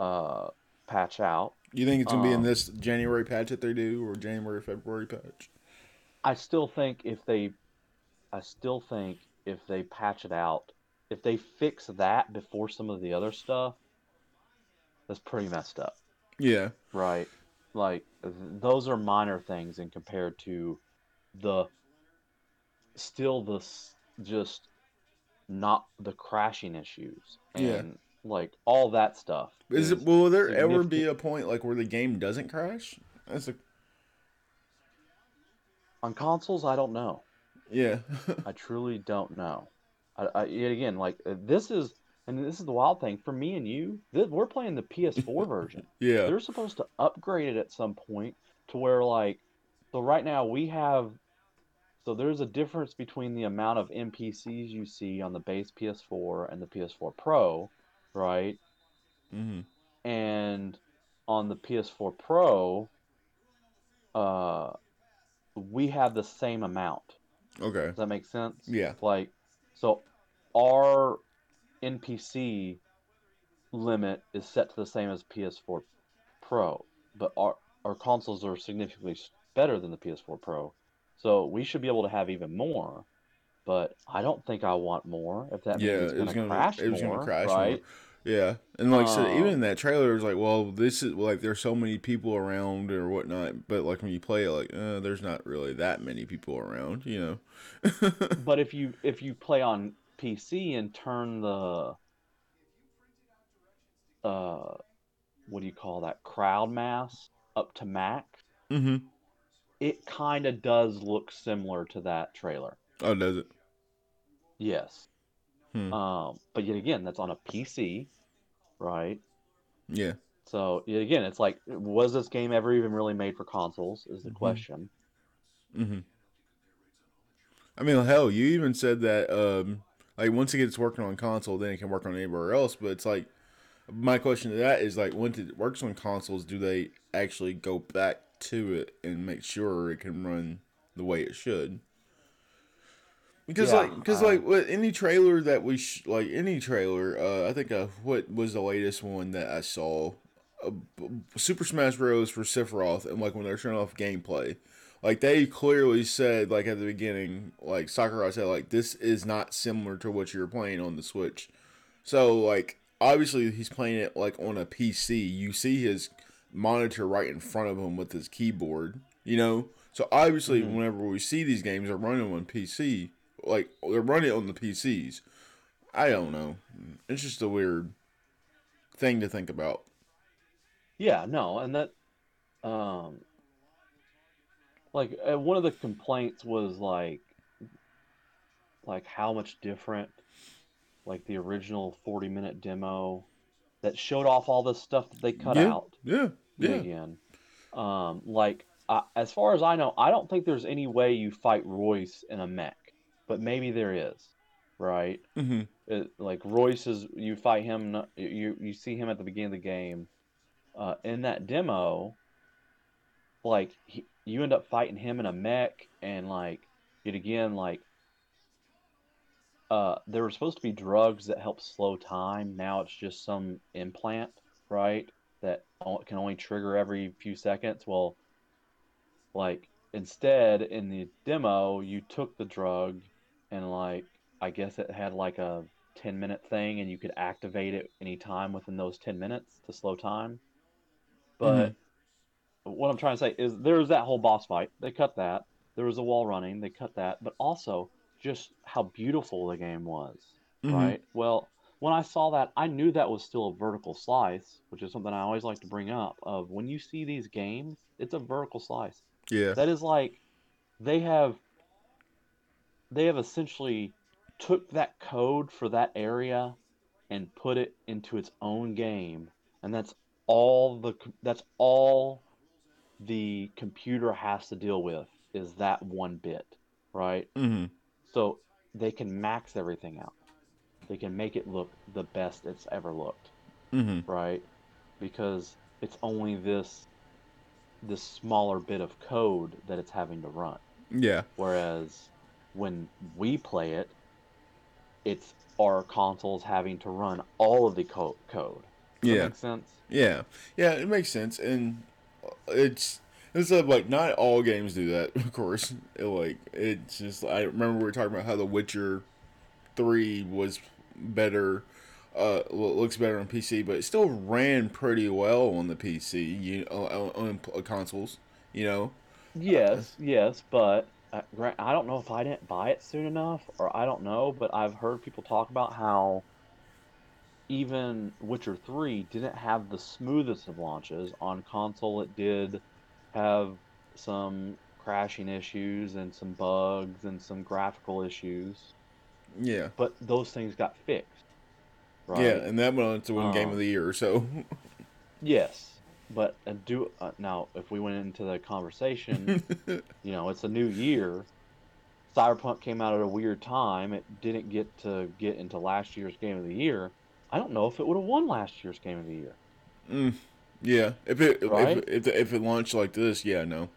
uh, patch out. You think it's going to um, be in this January patch that they do, or January, February patch? I still think if they... I still think if they patch it out, if they fix that before some of the other stuff, that's pretty messed up. Yeah. Right. Like, th- those are minor things in compared to the, still the, just not the crashing issues. And, yeah. like, all that stuff. Is, is it? Will there ever be a point, like, where the game doesn't crash? That's a... On consoles, I don't know. Yeah. I truly don't know. I, I, again, like this is, and this is the wild thing for me and you. This, we're playing the P S four version. Yeah, they're supposed to upgrade it at some point to where, like, so right now we have, so there's a difference between the amount of N P Cs you see on the base P S four and the P S four Pro, right? Mm-hmm. And on the P S four Pro, uh, we have the same amount. Okay, does that make sense? Yeah, like. So our N P C limit is set to the same as P S four Pro, but our our consoles are significantly better than the P S four Pro, so we should be able to have even more. But I don't think I want more. If that yeah, means it's going to crash, it was going to crash, right? More. Yeah, and like um, so even in that trailer, it was like, well, this is like there's so many people around or whatnot, but like when you play it, like uh, there's not really that many people around, you know. But if you if you play on P C and turn the uh what do you call that crowd mass up to max, mm-hmm. it kind of does look similar to that trailer. Oh, does it? Yes. Hmm. Um, but yet again, that's on a P C, right? Yeah. So yet again, it's like, was this game ever even really made for consoles? Is the mm-hmm. question. Mm-hmm. I mean, hell, you even said that, um, like, once it gets working on console, then it can work on anywhere else. But it's like, my question to that is, like, once it works on consoles, do they actually go back to it and make sure it can run the way it should? Because, yeah, like, because uh, like, what, any trailer that we, sh- like, any trailer, uh, I think, uh, what was the latest one that I saw? Uh, Super Smash Bros. For Sephiroth, and, like, when they're showing off gameplay. Like, they clearly said, like, at the beginning, like, Sakurai said, like, this is not similar to what you're playing on the Switch. So, like, obviously he's playing it, like, on a P C. You see his monitor right in front of him with his keyboard, you know? So, obviously, mm-hmm. whenever we see these games, they're running on P C. like they're running on the P Cs. I don't know. It's just a weird thing to think about. Yeah, no, and that, um, like one of the complaints was like, like how much different, like the original forty-minute demo that showed off all this stuff that they cut yeah, out. Yeah, yeah. Again, um, like I, as far as I know, I don't think there's any way you fight Royce in a mech, but maybe there is. Right, mm-hmm. it, like Royce is. You fight him. You you see him at the beginning of the game. Uh, in that demo, like he, you end up fighting him in a mech, and like yet again, like uh, there were supposed to be drugs that help slow time. Now it's just some implant, right? That can only trigger every few seconds. Well, like instead in the demo, you took the drug and like. I guess it had like a ten minute thing and you could activate it any time within those ten minutes to slow time. But mm-hmm. what I'm trying to say is there was that whole boss fight. They cut that. There was a wall running. They cut that. But also just how beautiful the game was, mm-hmm. right? Well, when I saw that, I knew that was still a vertical slice, which is something I always like to bring up of when you see these games, it's a vertical slice. Yeah. That is like they have they have essentially took that code for that area and put it into its own game, and that's all the that's all the computer has to deal with is that one bit, right? Mm-hmm. So they can max everything out. They can make it look the best it's ever looked, mm-hmm. right? Because it's only this this smaller bit of code that it's having to run. Yeah. Whereas when we play it, it's our consoles having to run all of the co- code. Does yeah. that make sense? Yeah. Yeah, it makes sense. And it's, it's like, not all games do that, of course. It, like, it's just, I remember we were talking about how The Witcher three was better, uh, looks better on P C, but it still ran pretty well on the P C, you know, on, on consoles, you know? Yes, uh, yes, but... I don't know if I didn't buy it soon enough, or I don't know, but I've heard people talk about how even Witcher three didn't have the smoothest of launches. On console, it did have some crashing issues and some bugs and some graphical issues. Yeah. But those things got fixed, right? Yeah, and that went on to win um, Game of the Year, so... Yes. But do uh, now, if we went into the conversation, you know, it's a new year. Cyberpunk came out at a weird time. It didn't get to get into last year's Game of the Year. I don't know if it would have won last year's Game of the Year. Mm, yeah, if it right? if, if if it launched like this, yeah, no.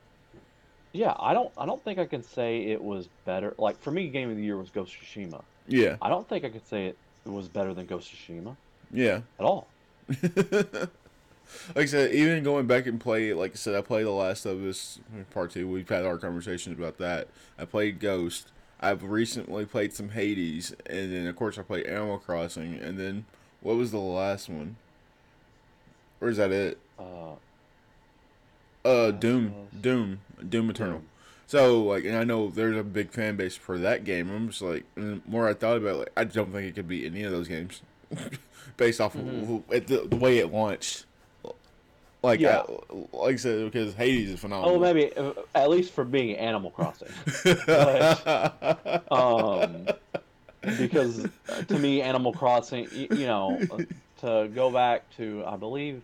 Yeah, I don't. I don't think I can say it was better. Like for me, Game of the Year was Ghost of Tsushima. Yeah, I don't think I could say it, it was better than Ghost of Tsushima. Yeah, at all. Like I said, even going back and play, like I said, I played The Last of Us Part two. We've had our conversations about that. I played Ghost. I've recently played some Hades. And then, of course, I played Animal Crossing. And then, what was the last one? Or is that it? Uh, uh Doom. Doom. Doom Eternal. Doom. So, like, and I know there's a big fan base for that game. I'm just like, the more I thought about it, like, I don't think it could beat any of those games. Based off mm-hmm. of the, the way it launched. Like, yeah. I, like I said, because Hades is phenomenal. Oh, maybe at least for being Animal Crossing, but, um, because to me, Animal Crossing, you, you know, to go back to, I believe,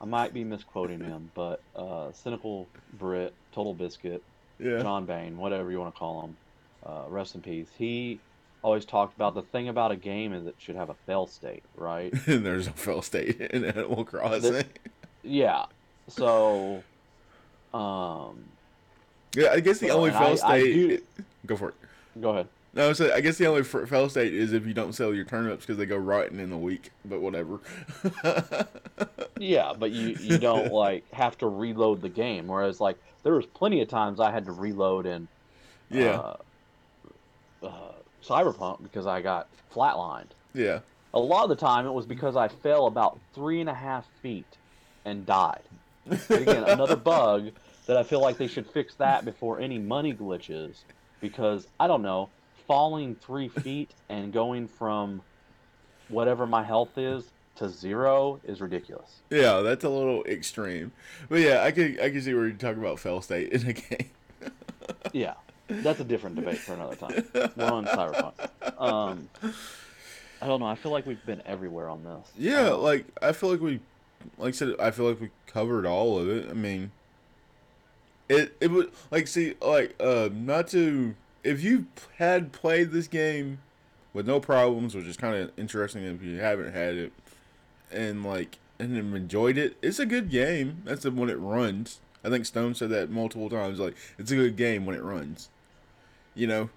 I might be misquoting him, but uh, Cynical Brit, Total Biscuit, yeah. John Bain, whatever you want to call him, uh, rest in peace. He always talked about the thing about a game is it should have a fail state, right? And there's no fail state in Animal Crossing. This, Yeah, so, um... yeah, I guess the so, only fail state... I, I do... Go for it. Go ahead. No, so I guess the only fail state is if you don't sell your turnips because they go rotten in a week, but whatever. Yeah, but you, you don't, like, have to reload the game, whereas, like, there was plenty of times I had to reload in yeah. uh, uh, Cyberpunk because I got flatlined. Yeah. A lot of the time it was because I fell about three and a half feet and died. And again, another bug that I feel like they should fix that before any money glitches, because I don't know, falling three feet and going from whatever my health is to zero is ridiculous. Yeah, that's a little extreme. But yeah, I can I can see where you talk about fail state in a game. Yeah, that's a different debate for another time. We're on Cyberpunk. Um, I don't know. I feel like we've been everywhere on this. Yeah, um, like I feel like we, like I said, I feel like we covered all of it. I mean, it it would like see like uh not to if you had played this game with no problems, which is kind of interesting if you haven't had it, and like and enjoyed it. It's a good game. That's when it runs. I think Stone said that multiple times. Like, it's a good game when it runs. You know,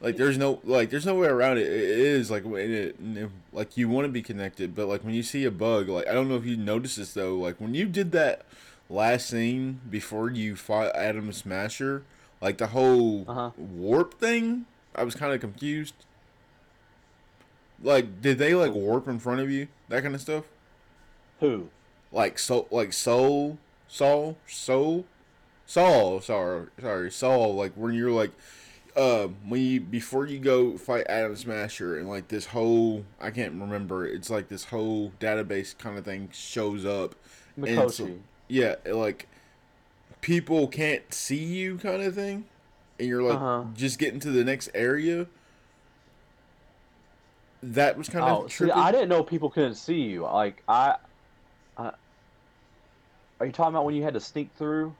like there's no like there's no way around it. It is like when it, it like you want to be connected, but like when you see a bug, like I don't know if you noticed this though. Like when you did that last scene before you fought Adam Smasher, like the whole uh-huh. warp thing, I was kind of confused. Like, did they like warp in front of you? That kind of stuff. Who? Like so, like soul. Saul, Saul, Saul, sorry, sorry, Saul, like, when you're, like, uh, when you, before you go fight Adam Smasher, and, like, this whole, I can't remember, it's, like, this whole database kind of thing shows up. Mikoshi. So, yeah, like, people can't see you kind of thing, and you're, like, uh-huh. just getting to the next area. That was kind oh, of trippy. See, I didn't know people couldn't see you. Like, I... Are you talking about when you had to sneak through?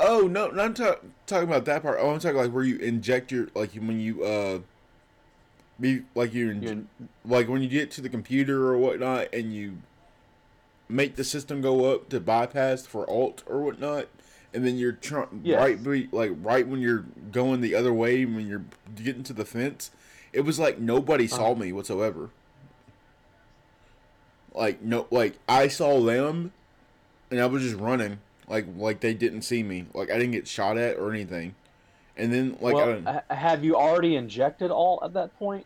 Oh, no, no I'm ta- talking about that part. Oh, I'm talking like where you inject your, like when you, uh, be, like you, inj- in- like when you get to the computer or whatnot and you make the system go up to bypass for Alt or whatnot. And then you're trying, yes. right, be, like right when you're going the other way, when you're getting to the fence, it was like nobody uh-huh. saw me whatsoever. Like, no, like I saw them. And I was just running, like like they didn't see me, like I didn't get shot at or anything. And then like, well, I didn't... have you already injected Alt at that point?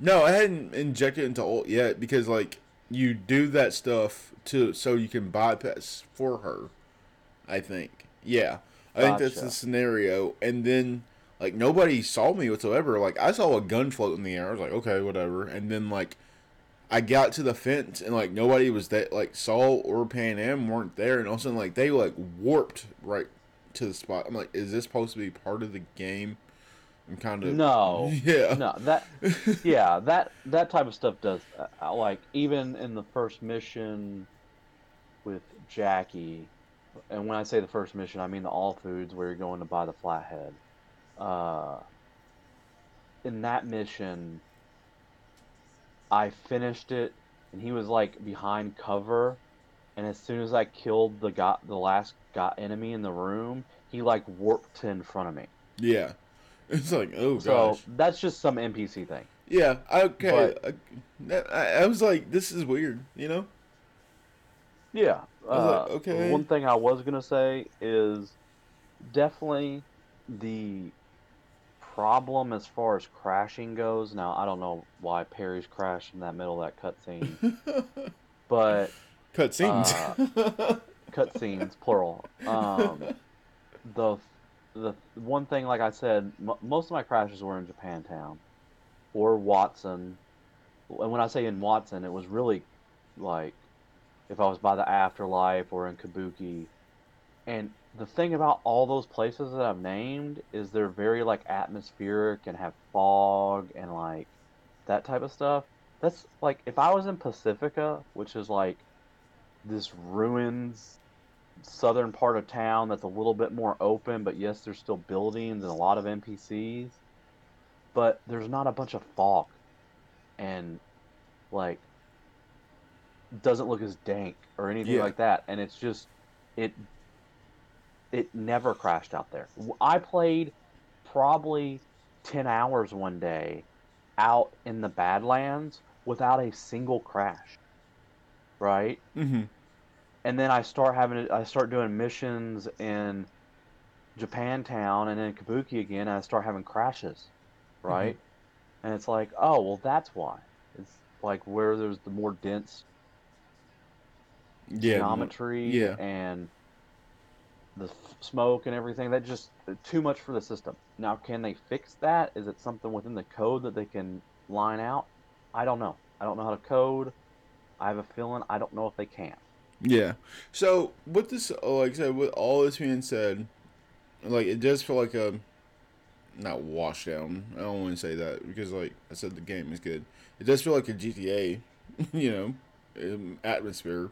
No, I hadn't injected into Alt yet because like you do that stuff to so you can bypass for her. I think, yeah, I gotcha. think that's the scenario. And then like nobody saw me whatsoever. Like I saw a gun float in the air. I was like, okay, whatever. And then like. I got to the fence and like nobody was that like Saul or Pan Am weren't there, and all of a sudden like they like warped right to the spot. I'm like, is this supposed to be part of the game? I'm kind of no, yeah, no that yeah that that type of stuff does uh, like even in the first mission with Jackie, and when I say the first mission, I mean the All Foods where you're going to buy the flathead. Uh, in that mission. I finished it, and he was, like, behind cover, and as soon as I killed the guy, the last guy enemy in the room, he, like, warped to in front of me. Yeah. It's like, oh, so, gosh. So, that's just some N P C thing. Yeah, okay. But, I, I was like, this is weird, you know? Yeah. Uh, like, okay. One thing I was going to say is definitely the... problem as far as crashing goes. Now, I don't know why Perry's crashed in that middle of that cutscene. But... Cutscenes. Uh, cutscenes, plural. Um, the the one thing, like I said, m- most of my crashes were in Japantown. Or Watson. And when I say in Watson, it was really like if I was by the Afterlife or in Kabuki. And... the thing about all those places that I've named is they're very, like, atmospheric and have fog and, like, that type of stuff. That's, like, if I was in Pacifica, which is, like, this ruins southern part of town that's a little bit more open, but, yes, there's still buildings and a lot of N P Cs, but there's not a bunch of fog and, like, doesn't look as dank or anything yeah. like that. And it's just... it. It never crashed out there. I played probably ten hours one day out in the Badlands without a single crash, right? Mm-hmm. And then I start having I start doing missions in Japantown and in Kabuki again, and I start having crashes, right? Mm-hmm. And it's like, oh, well, that's why. It's like where there's the more dense yeah, geometry yeah. and... the smoke and everything, that just too much for the system. Now, can they fix that? Is it something within the code that they can line out? I don't know. I don't know how to code. I have a feeling I don't know if they can. Yeah. So with this, like I said, with all this being said, like it does feel like a not wash down. I don't want to say that because, like I said, the game is good. It does feel like a G T A, you know, um, atmosphere.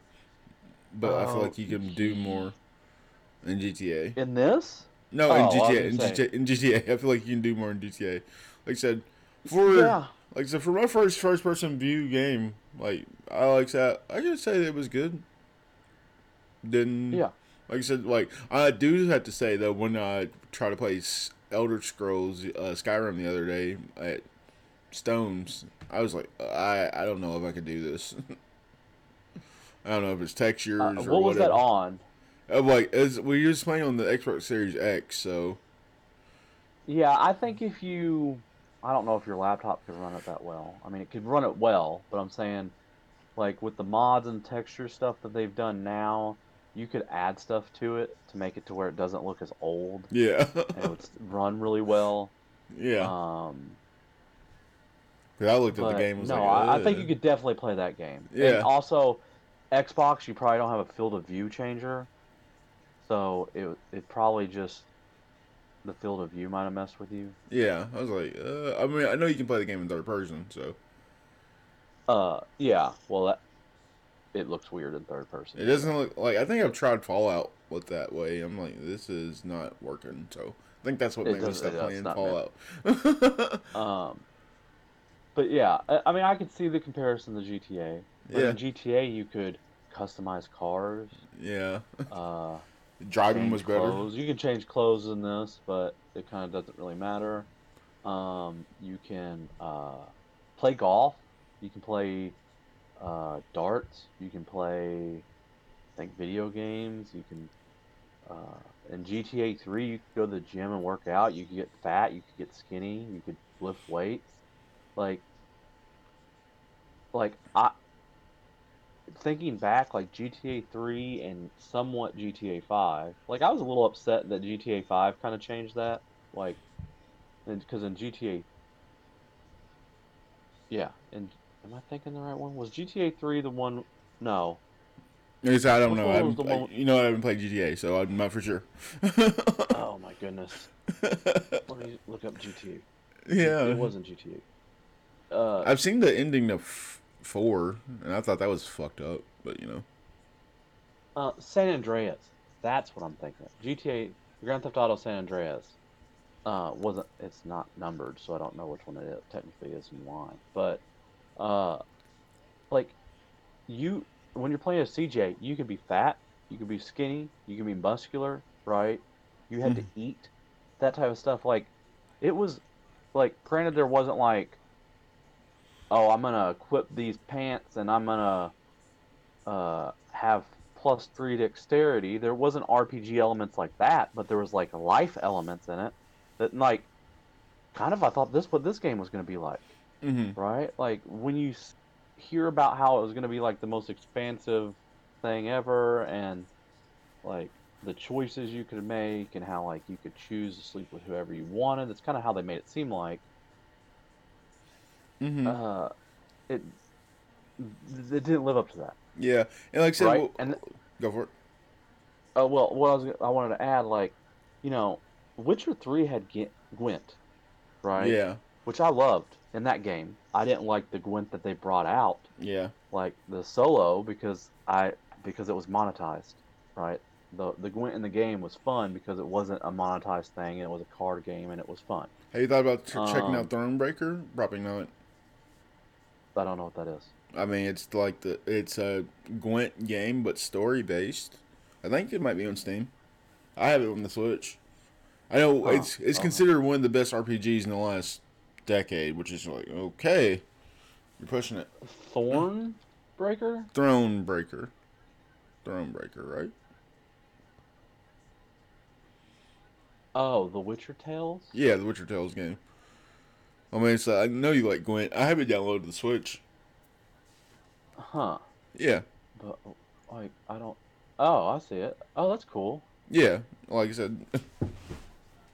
But oh, I feel like you can do more in G T A. In this? No, oh, in G T A. In G T A, in G T A, I feel like you can do more in G T A. Like I said, for yeah. like I said, for my first first-person view game, like I like that. I can say that it was good. Then, yeah. Like I said, like I do have to say that when I tried to play Elder Scrolls uh, Skyrim the other day at Stone's, I was like, I I don't know if I could do this. I don't know if it's textures uh, or whatever. What was that on? I'm like, as well, you're just playing on the Xbox Series X, so. Yeah, I think if you, I don't know if your laptop could run it that well. I mean, it could run it well, but I'm saying, like with the mods and texture stuff that they've done now, you could add stuff to it to make it to where it doesn't look as old. Yeah. And it would run really well. Yeah. Um. I looked at the game. Was no, like, I, I think you could definitely play that game. Yeah. And also, Xbox, you probably don't have a field of view changer, so it it probably just the field of view might have messed with you. Yeah, I was like, uh, I mean, I know you can play the game in third person, so. Uh yeah, well that it looks weird in third person. It doesn't look like I think I've tried Fallout with that way. I'm like, this is not working. So I think that's what made me stop playing Fallout. um, but yeah, I, I mean, I could see the comparison to G T A. But yeah. In G T A, you could customize cars. Yeah. Uh, driving was better. Clothes. You can change clothes in this, but it kind of doesn't really matter. Um, you can uh, play golf. You can play uh, darts. You can play, I think, video games. You can, uh, in G T A three, you could go to the gym and work out. You could get fat. You could get skinny. You could lift weights. Like, like I, thinking back, like G T A three and somewhat G T A five. Like, I was a little upset that G T A five kind of changed that. Like, because in G T A, yeah, and. Am I thinking the right one? Was G T A three the one? No. I don't know. I haven't, I, one... You know, I haven't played G T A, so I'm not for sure. Oh, my goodness. Let me look up G T A. Yeah. It wasn't G T A. Uh, I've seen the ending of four, and I thought that was fucked up, but, you know. Uh, San Andreas. That's what I'm thinking. G T A, Grand Theft Auto San Andreas. Uh, wasn't. It's not numbered, so I don't know which one it is, technically is and why, but... Uh, like, you, when you're playing a C J, you could be fat, you could be skinny, you could be muscular, right? You had to eat, that type of stuff. Like, it was, like, granted there wasn't like, oh, I'm gonna equip these pants and I'm gonna, uh, have plus three dexterity. There wasn't R P G elements like that, but there was, like, life elements in it that, like, kind of I thought this what this game was gonna be like. Mm-hmm. Right? Like, when you hear about how it was going to be, like, the most expansive thing ever and, like, the choices you could make and how, like, you could choose to sleep with whoever you wanted, that's kind of how they made it seem like. Mm-hmm. Uh, it, it didn't live up to that. Yeah. And, like I said, right? Well, and, go for it. Uh, well, what I, was, I wanted to add, like, you know, Witcher three had Gwent, right? Yeah. Which I loved. In that game, I didn't like the Gwent that they brought out. Yeah. Like the solo because I because it was monetized, right? The the Gwent in the game was fun because it wasn't a monetized thing and it was a card game and it was fun. Have you thought about t- um, checking out Thronebreaker? Probably not. I don't know what that is. I mean, it's like the it's a Gwent game but story based. I think it might be on Steam. I have it on the Switch. I know huh. it's it's uh-huh. considered one of the best R P Gs in the last decade, which is like, okay, you're pushing it. Thorn Breaker? Throne Breaker. Throne Breaker, right? Oh, the Witcher Tales? Yeah, the Witcher Tales game. I mean, it's, uh, I know you like Gwent. I haven't downloaded the Switch. Huh. Yeah. But, like, I don't... Oh, I see it. Oh, that's cool. Yeah, like I said,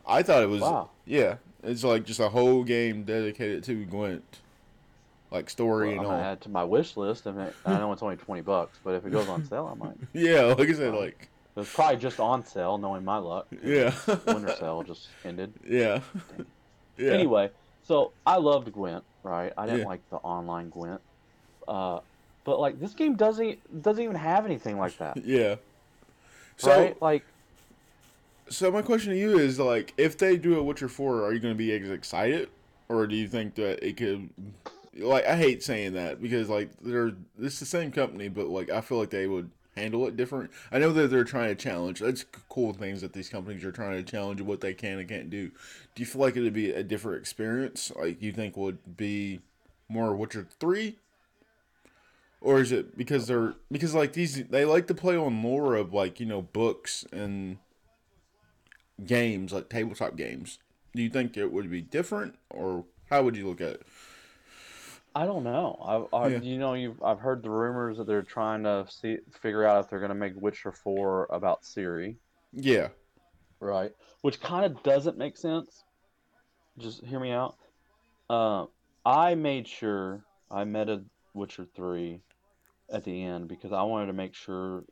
I thought it was. Wow. Yeah, it's like just a whole game dedicated to Gwent, like story well, and all. I'm gonna add to my wish list. I mean, I know it's only twenty bucks, but if it goes on sale, I might. Yeah, like I said, um, like it's probably just on sale. Knowing my luck, yeah, winter sale just ended. Yeah. yeah. Anyway, so I loved Gwent, right? I didn't yeah. like the online Gwent, uh, but like this game doesn't doesn't even have anything like that. Yeah. So right? like. So my question to you is, like, if they do a Witcher four, are you going to be as excited? Or do you think that it could... Like, I hate saying that, because, like, they're... It's the same company, but, like, I feel like they would handle it different. I know that they're trying to challenge. That's cool things that these companies are trying to challenge what they can and can't do. Do you feel like it would be a different experience? Like, you think would be more Witcher three? Or is it because they're... Because, like, these... They like to play on lore of, like, you know, books and... games, like tabletop games. Do you think it would be different, or how would you look at it? I don't know. I, I yeah. you know, you I've heard the rumors that they're trying to see figure out if they're going to make Witcher four about Ciri. Yeah. Right. Which kind of doesn't make sense. Just hear me out. Uh, I made sure I meted Witcher three at the end because I wanted to make sure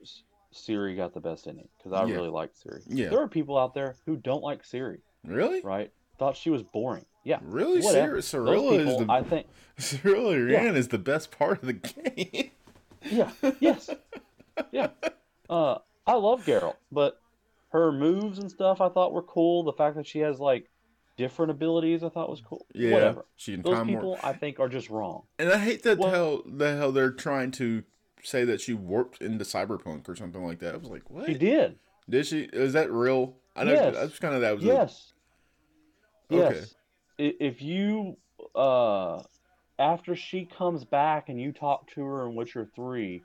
Ciri got the best ending because I yeah. really liked Ciri. Yeah. There are people out there who don't like Ciri. Really? Right? Thought she was boring. Yeah. Really? Whatever. Cir- Cirilla people, is the I think Cirilla yeah. Rand is the best part of the game. yeah. Yes. Yeah. Uh, I love Geralt, but her moves and stuff I thought were cool. The fact that she has like different abilities I thought was cool. Yeah. Whatever. She can Those time people warp. I think are just wrong. And I hate that well, how the hell they're trying to say that she warped into Cyberpunk or something like that. I was like, what? She did. Did she? Is that real? I know yes. That's kind of that was Yes. A... Okay. Yes. If you, uh, after she comes back and you talk to her in Witcher three,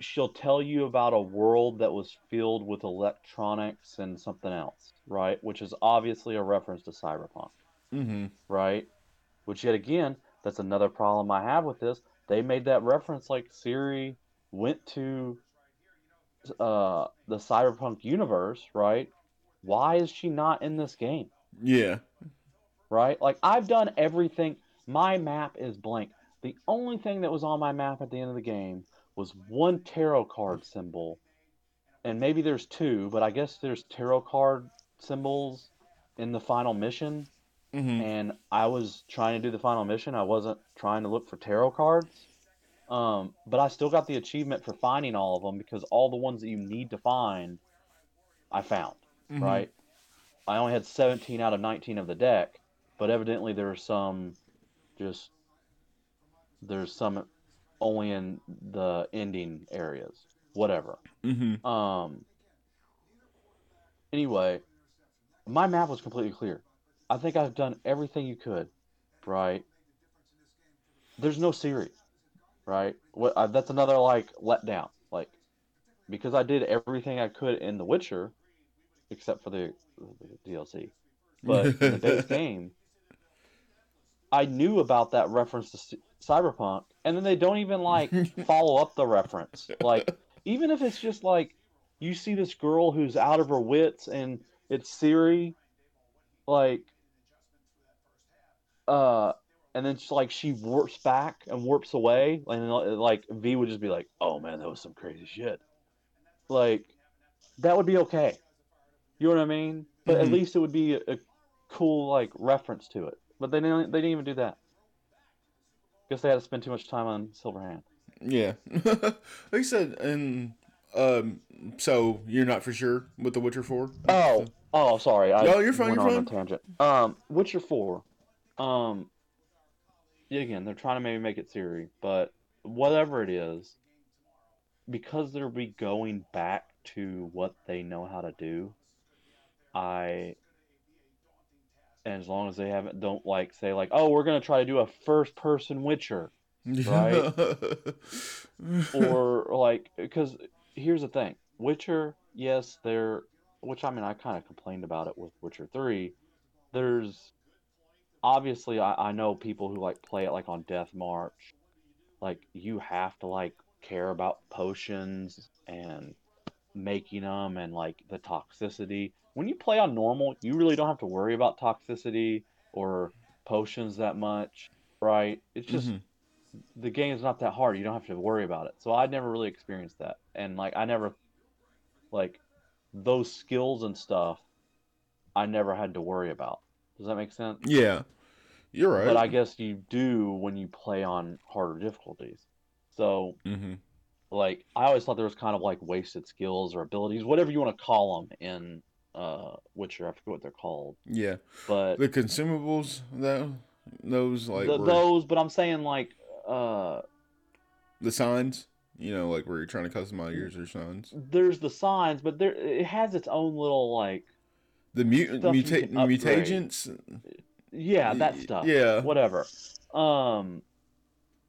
she'll tell you about a world that was filled with electronics and something else, right? Which is obviously a reference to Cyberpunk. Mm-hmm. Right? Which yet again, that's another problem I have with this. They made that reference like Ciri went to uh, the Cyberpunk universe, right? Why is she not in this game? Yeah. Right? Like, I've done everything. My map is blank. The only thing that was on my map at the end of the game was one tarot card symbol. And maybe there's two, but I guess there's tarot card symbols in the final mission. Mm-hmm. And I was trying to do the final mission. I wasn't trying to look for tarot cards. Um, but I still got the achievement for finding all of them because all the ones that you need to find, I found, mm-hmm. right? I only had seventeen out of nineteen of the deck, but evidently there's some just, there's some only in the ending areas, whatever. Mm-hmm. Um, anyway, my map was completely clear. I think I've done everything you could, right? There's no Ciri, right? What, uh, that's another, like, letdown. Like, because I did everything I could in The Witcher, except for the, the D L C. But in the base game, I knew about that reference to C- Cyberpunk, and then they don't even, like, follow up the reference. Like, even if it's just, like, you see this girl who's out of her wits, and it's Ciri, like... Uh, and then she, like she warps back and warps away, and like V would just be like, "Oh man, that was some crazy shit." Like that would be okay, you know what I mean? But mm-hmm. at least it would be a, a cool like reference to it. But they didn't. They didn't even do that. Guess they had to spend too much time on Silverhand. Yeah, like I said, and um, so you're not for sure with the Witcher four. Oh, so. oh, sorry. I no, you're fine. Went you're on fine. A tangent. Um, Witcher four. Um, again, they're trying to maybe make it Ciri, but whatever it is, because they'll be going back to what they know how to do, I, and as long as they haven't, don't like say like, oh, we're going to try to do a first person Witcher, right? Or like, because here's the thing, Witcher, yes, they're, which I mean, I kind of complained about it with Witcher three, there's, obviously, I, I know people who like play it like on Death March. Like you have to like care about potions and making them and like the toxicity. When you play on normal, you really don't have to worry about toxicity or potions that much, right? It's just mm-hmm. the game's not that hard. You don't have to worry about it. So I never really experienced that, and like I never like those skills and stuff. I never had to worry about. Does that make sense? Yeah, you're right. But I guess you do when you play on harder difficulties. So. Mm-hmm. Like, I always thought there was kind of, like, wasted skills or abilities, whatever you want to call them in uh, Witcher. I forget what they're called. Yeah. But the consumables, though? Those, like... The, were... Those, but I'm saying, like... Uh, the signs? You know, like, where you're trying to customize yours or signs? There's the signs, but there it has its own little, like... The muta- muta- mutagens? Yeah, that stuff. Yeah. Whatever. Um...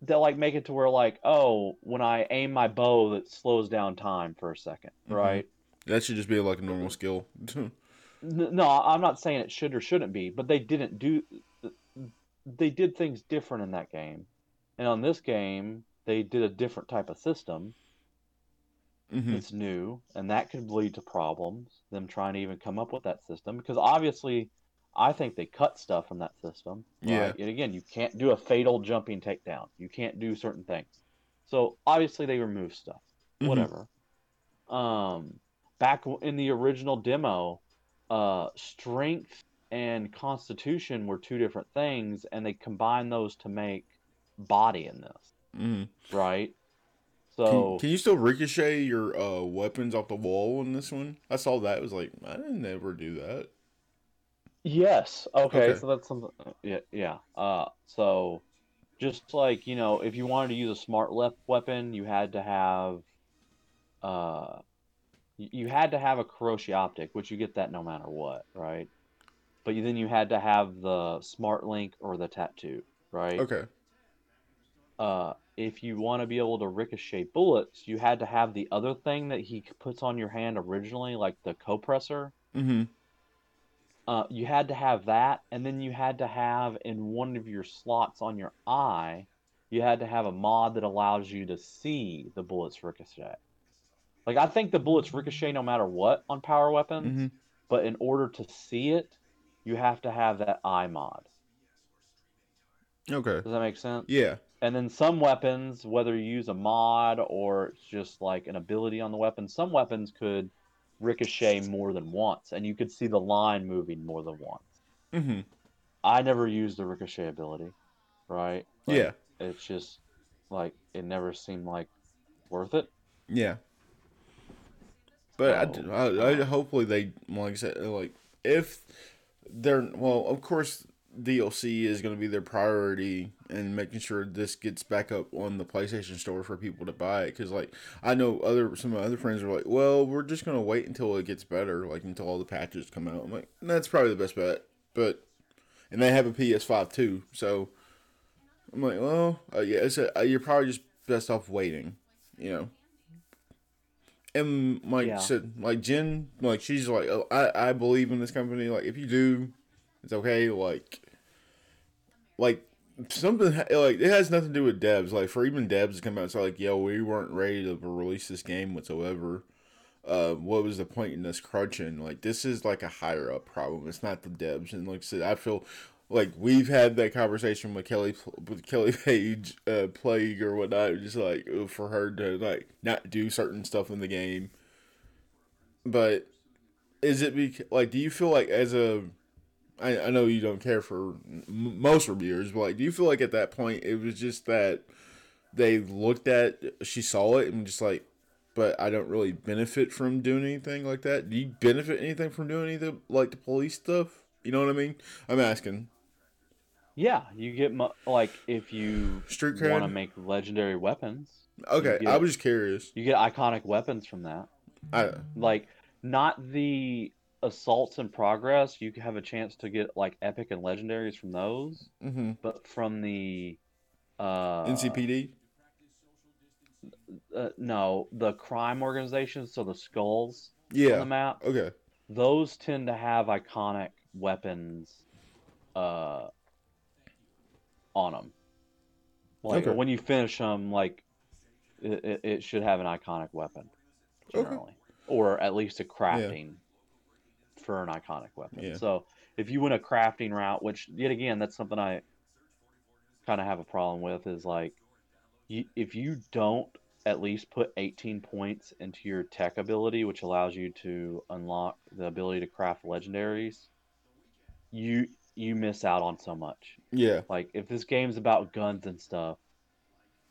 They'll, like, make it to where, like, oh, when I aim my bow, that slows down time for a second, right? Mm-hmm. That should just be, like, a normal skill. No, I'm not saying it should or shouldn't be, but they didn't do... They did things different in that game. And on this game, they did a different type of system. Mm-hmm. It's new, and that could lead to problems, them trying to even come up with that system, because obviously... I think they cut stuff from that system. Right? Yeah. And again, you can't do a fatal jumping takedown. You can't do certain things. So obviously they remove stuff. Mm-hmm. Whatever. Um, back in the original demo, uh, strength and constitution were two different things, and they combined those to make body in this. Mm-hmm. Right? So can, can you still ricochet your uh, weapons off the wall in this one? I saw that. It was like, I didn't ever do that. Yes. Okay. okay. So that's something. Yeah. Yeah. Uh, so just like, you know, if you wanted to use a smart left weapon, you had to have, uh, you had to have a Kuroshi optic, which you get that no matter what. Right. But you, then you had to have the smart link or the tattoo. Right. Okay. Uh, if you want to be able to ricochet bullets, you had to have the other thing that he puts on your hand originally, like the co-pressor. Mm-hmm. Uh, you had to have that, and then you had to have in one of your slots on your eye, you had to have a mod that allows you to see the bullets ricochet. Like, I think the bullets ricochet no matter what on power weapons, mm-hmm. but in order to see it, you have to have that eye mod. Okay. Does that make sense? Yeah. And then some weapons, whether you use a mod or it's just like an ability on the weapon, some weapons could... ricochet more than once, and you could see the line moving more than once. Mm-hmm. I never used the ricochet ability, right? Like, yeah, it's just like it never seemed like worth it. Yeah, but so, I, I, I hopefully they like I said like if they're well, of course D L C is going to be their priority and making sure this gets back up on the PlayStation Store for people to buy it. Because, like, I know other some of my other friends are like, well, we're just going to wait until it gets better, like, until all the patches come out. I'm like, that's probably the best bet. But, and they have a P S five, too. So, I'm like, well, uh, yeah, it's a, uh, you're probably just best off waiting, you know. And, like, yeah. said, like Jen, like, she's like, oh, I, I believe in this company. Like, if you do, it's okay. Like, Like, something, like, it has nothing to do with devs. Like, for even devs to come out and say, like, yo, we weren't ready to release this game whatsoever. Uh, what was the point in us crunching? Like, this is, like, a higher-up problem. It's not the devs. And, like I said, I feel like we've had that conversation with Kelly with Kelly Page, uh, Plague or whatnot. Just, like, for her to, like, not do certain stuff in the game. But is it, bec- like, do you feel like as a... I, I know you don't care for m- most reviewers, but like, do you feel like at that point it was just that they looked at, she saw it and just like, but I don't really benefit from doing anything like that? Do you benefit anything from doing anything like the police stuff? You know what I mean? I'm asking. Yeah, you get mo- like if you want to make legendary weapons. Okay, get, I was just curious. You get iconic weapons from that. I like not the. Assaults in progress, you have a chance to get like epic and legendaries from those, mm-hmm. but from the uh, N C P D, uh, no, the crime organizations, so the skulls, yeah, on the map, okay, those tend to have iconic weapons, uh, on them. Like okay. when you finish them, like it, it should have an iconic weapon generally. Okay. or at least a crafting yeah. for an iconic weapon. Yeah. So if you went a crafting route, which yet again, that's something I kind of have a problem with, is like, you, if you don't at least put eighteen points into your tech ability, which allows you to unlock the ability to craft legendaries, you you miss out on so much. Yeah. Like, if this game's about guns and stuff,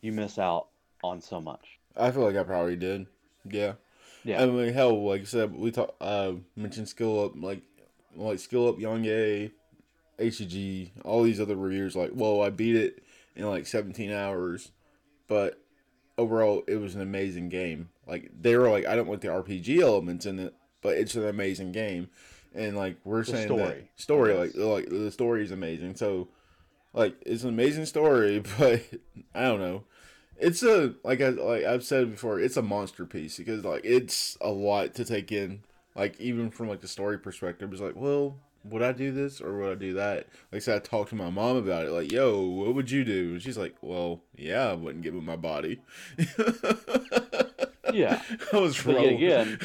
you miss out on so much. I feel like I probably did. Yeah. Yeah. I mean, hell, like I said, we talk, uh, mentioned Skill Up, like, like Skill Up, Yongye, H E G, all these other reviewers, like, whoa, I beat it in, like, seventeen hours, but overall, it was an amazing game. Like, they were like, I don't like the R P G elements in it, but it's an amazing game. And, like, we're the saying story. that story, yes. like, like, the story is amazing. So, like, it's an amazing story, but I don't know. It's a, like, I, like I've said before, it's a monster piece because, like, it's a lot to take in. Like, even from, like, the story perspective, it's like, well, would I do this or would I do that? Like, so I talked to my mom about it. Like, yo, what would you do? And she's like, well, yeah, I wouldn't give him my body. yeah. I was but wrong. Again,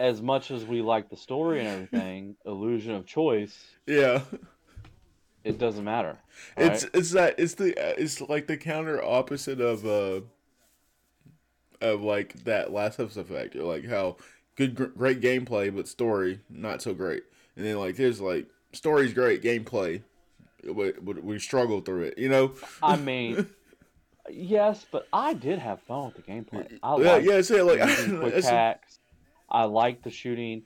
as much as we like the story and everything, illusion of choice. Yeah. It doesn't matter. It's right? it's that it's the it's like the counter opposite of uh of like that Last of Us effect. Like how good, great gameplay, but story not so great. And then like there's like story's great, gameplay, but we, we struggle through it. You know. I mean, yes, but I did have fun with the gameplay. I liked yeah, yeah, so, like quick hacks. A... I liked the shooting.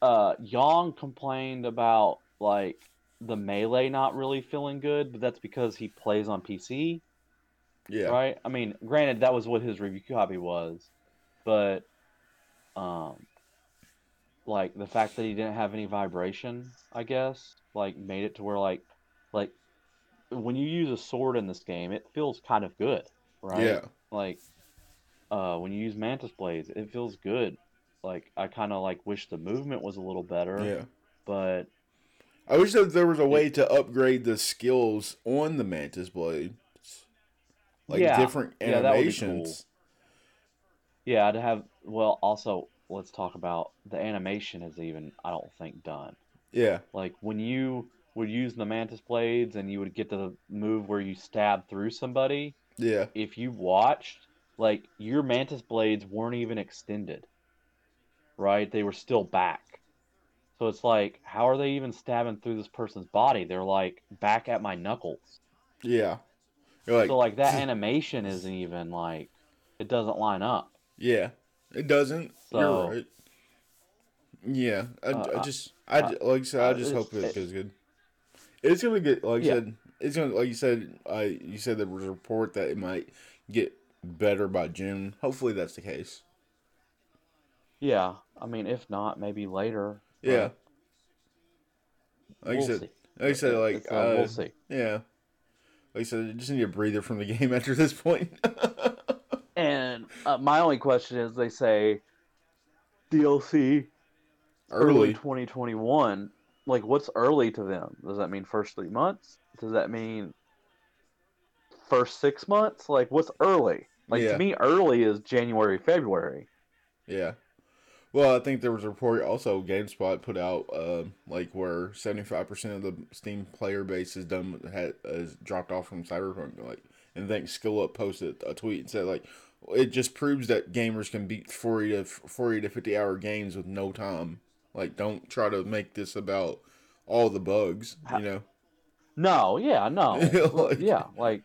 Uh, Yang complained about like the melee not really feeling good, but that's because he plays on P C. Yeah. Right. I mean, granted, that was what his review copy was, but. Um, like the fact that he didn't have any vibration, I guess, like made it to where like, like when you use a sword in this game, it feels kind of good, right? Yeah. Like, uh, when you use mantis blades, it feels good. Like I kind of like wish the movement was a little better. Yeah. But I wish that there was a way to upgrade the skills on the mantis blades, like yeah. different animations. Yeah, that would be cool. Yeah, I'd have. Well, also, let's talk about the animation is even, I don't think, done. Yeah. Like, when you would use the mantis blades and you would get to the move where you stab through somebody. Yeah. If you watched, like, your mantis blades weren't even extended. Right? They were still back. So it's like, how are they even stabbing through this person's body? They're, like, back at my knuckles. Yeah. You're like... So, like, that animation isn't even, like, it doesn't line up. Yeah. It doesn't. So, You're right. Yeah, I, uh, I just, I uh, like I said, I just hope it goes good. It's gonna get, like yeah. I said, it's gonna, like you said, I you said there was a report that it might get better by June. Hopefully, that's the case. Yeah, I mean, if not, maybe later. Yeah. Like we'll I said, see. like I said, like uh, we'll see. Yeah, like I said, you just need a breather from the game after this point. And uh, my only question is, they say D L C early twenty twenty-one. Like, what's early to them? Does that mean first three months? Does that mean first six months? Like, what's early? Like, yeah. to me, early is January, February. Yeah. Well, I think there was a report also GameSpot put out, uh, like, where seventy-five percent of the Steam player base is done had has dropped off from Cyberpunk. Like, and then Skill Up posted a tweet and said, like, it just proves that gamers can beat forty to forty to fifty hour games with no time. Like, don't try to make this about all the bugs, you know? No, yeah, no. like, yeah, like,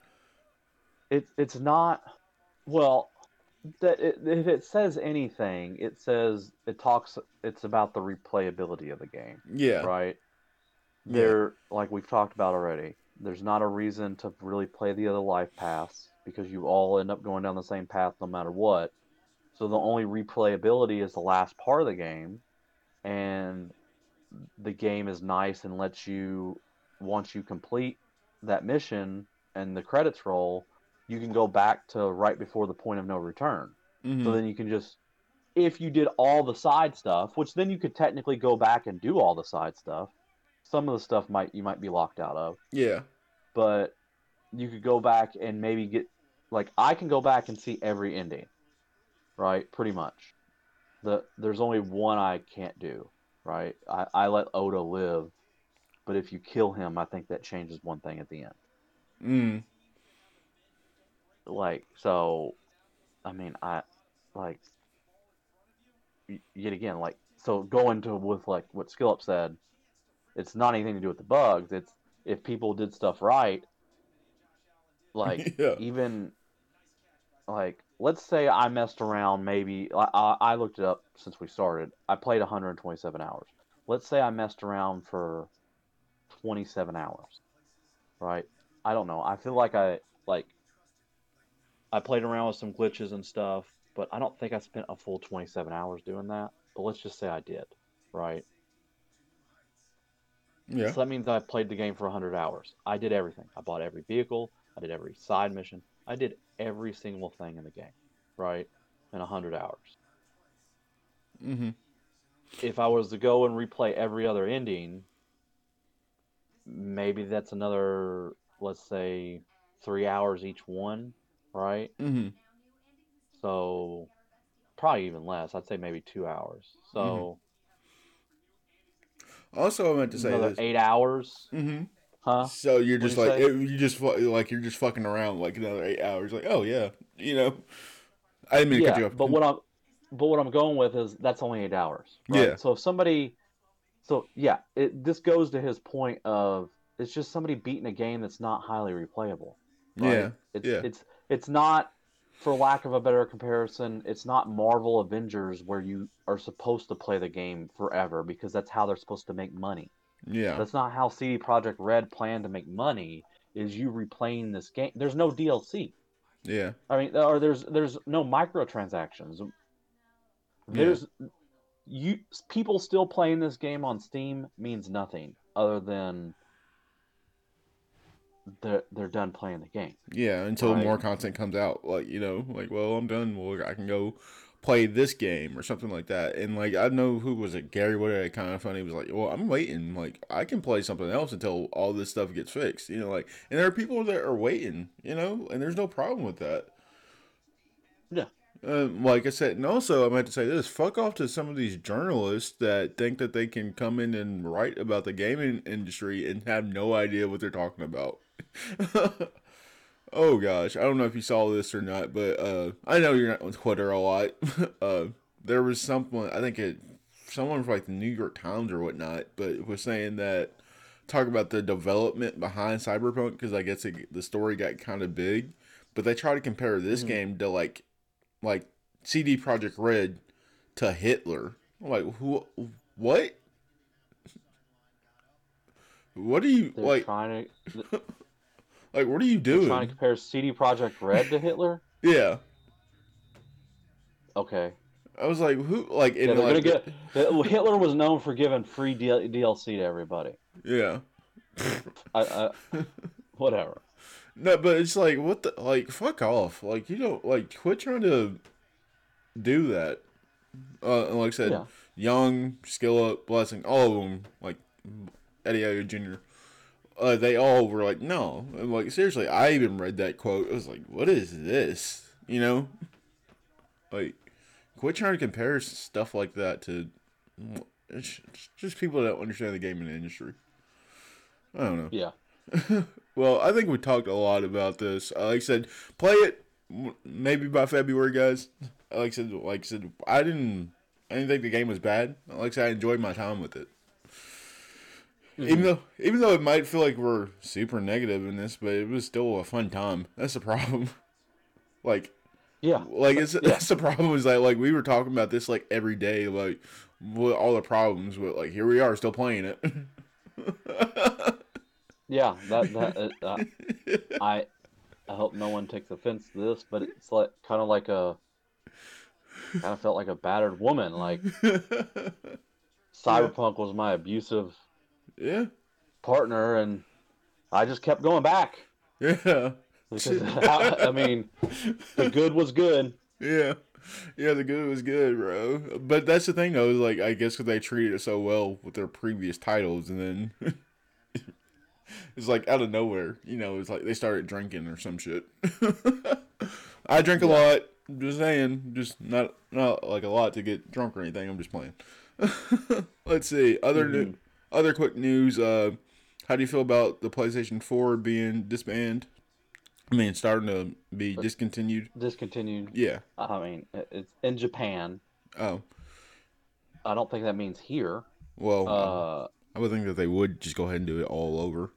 it, it's not, well, that it, if it says anything, it says, it talks, it's about the replayability of the game. Yeah. Right? Yeah. They're, like we've talked about already, there's not a reason to really play the other life paths, because you all end up going down the same path no matter what. So the only replayability is the last part of the game, and the game is nice and lets you, once you complete that mission and the credits roll, you can go back to right before the point of no return. Mm-hmm. So then you can just, if you did all the side stuff, which then you could technically go back and do all the side stuff, some of the stuff might you might be locked out of. Yeah. But you could go back and maybe get... Like, I can go back and see every ending. Right? Pretty much. the there's only one I can't do, right? I, I let Oda live, but if you kill him, I think that changes one thing at the end. Mm. Like, so, I mean, I, like, yet again, like, so going to with, like, what SkillUp said, it's not anything to do with the bugs. It's if people did stuff right, like, yeah. even, like, let's say I messed around maybe, I, I looked it up since we started. I played one hundred twenty-seven hours. Let's say I messed around for twenty-seven hours, right? I don't know. I feel like I, like, I played around with some glitches and stuff, but I don't think I spent a full twenty-seven hours doing that. But let's just say I did, right? Yeah. So that means I played the game for one hundred hours. I did everything. I bought every vehicle. I did every side mission. I did every single thing in the game, right? In one hundred hours. Mm-hmm. If I was to go and replay every other ending, maybe that's another, let's say, three hours each one, right? Mm-hmm. So probably even less. I'd say maybe two hours. So mm-hmm. also I meant to say another this. eight hours. Mm-hmm. Huh? So you're just you like it, you just like you're just fucking around like another eight hours. Like, oh yeah, you know. I didn't mean yeah, to cut you off. But what I'm, but what I'm going with is that's only eight hours. Right? Yeah. So if somebody, so yeah, it, this goes to his point of it's just somebody beating a game that's not highly replayable. Right? Yeah. It's, yeah. It's it's not. For lack of a better comparison, it's not Marvel Avengers where you are supposed to play the game forever because that's how they're supposed to make money. Yeah. That's not how C D Projekt Red planned to make money, is you replaying this game. There's no D L C. Yeah. I mean, or there's there's no microtransactions. There's yeah. you people still playing this game on Steam means nothing other than They're, they're done playing the game. Yeah, until right? more content comes out. Like, you know, like, well, I'm done. Well, I can go play this game or something like that. And, like, I know who was it, Gary Woodard, it kind of funny. He was like, well, I'm waiting. Like, I can play something else until all this stuff gets fixed. You know, like, and there are people that are waiting, you know, and there's no problem with that. Yeah. Um, like I said, and also I meant to say this, fuck off to some of these journalists that think that they can come in and write about the gaming industry and have no idea what they're talking about. Oh gosh, I don't know if you saw this or not, but uh, I know you're not on Twitter a lot. uh, there was someone, I think it, someone from like the New York Times or whatnot, but was saying that, talk about the development behind Cyberpunk, because I guess it, the story got kind of big, but they try to compare this mm-hmm. game to like Like C D Projekt Red to Hitler. Like who? What? What are you they're like? Trying to, th- like what are you doing? Trying to compare C D Projekt Red to Hitler? Yeah. Okay. I was like, who? Like, yeah, in, like get, Hitler was known for giving free D L C to everybody. Yeah. I, I, whatever. No, but it's like, what the, like, fuck off. Like, you don't, like, quit trying to do that. Uh, and like I said, yeah. Young, SkillUp, Blessing, all of them, like, Eddie Ayo Junior, uh, they all were like, no. And like, seriously, I even read that quote. I was like, what is this? You know? Like, quit trying to compare stuff like that to, it's just people that don't understand the gaming industry. I don't know. Yeah. Well, I think we talked a lot about this. Uh, like I said, play it maybe by February, guys. Like I said, like I said, I didn't, I didn't think the game was bad. Like I said, I enjoyed my time with it. Mm-hmm. Even though, even though it might feel like we're super negative in this, but it was still a fun time. That's the problem. Like, yeah, like it's yeah. that's the problem is that like we were talking about this like every day, like with all the problems, but like here we are still playing it. Yeah, that that uh, I I hope no one takes offense to this, but it's like kind of like a kind of felt like a battered woman. Like Cyberpunk was my abusive yeah partner, and I just kept going back. Yeah, because I, I mean, the good was good. Yeah, yeah, the good was good, bro. But that's the thing, though. Is like I guess because they treated it so well with their previous titles, and then. It's like out of nowhere, you know, it's like they started drinking or some shit. I drink a yeah. lot. Just saying, just not not like a lot to get drunk or anything. I'm just playing. Let's see other mm-hmm. new, other quick news. Uh, how do you feel about the PlayStation four being disbanded? I mean, starting to be discontinued. Discontinued. Yeah. I mean, it's in Japan. Oh. I don't think that means here. Well, uh, I would think that they would just go ahead and do it all over.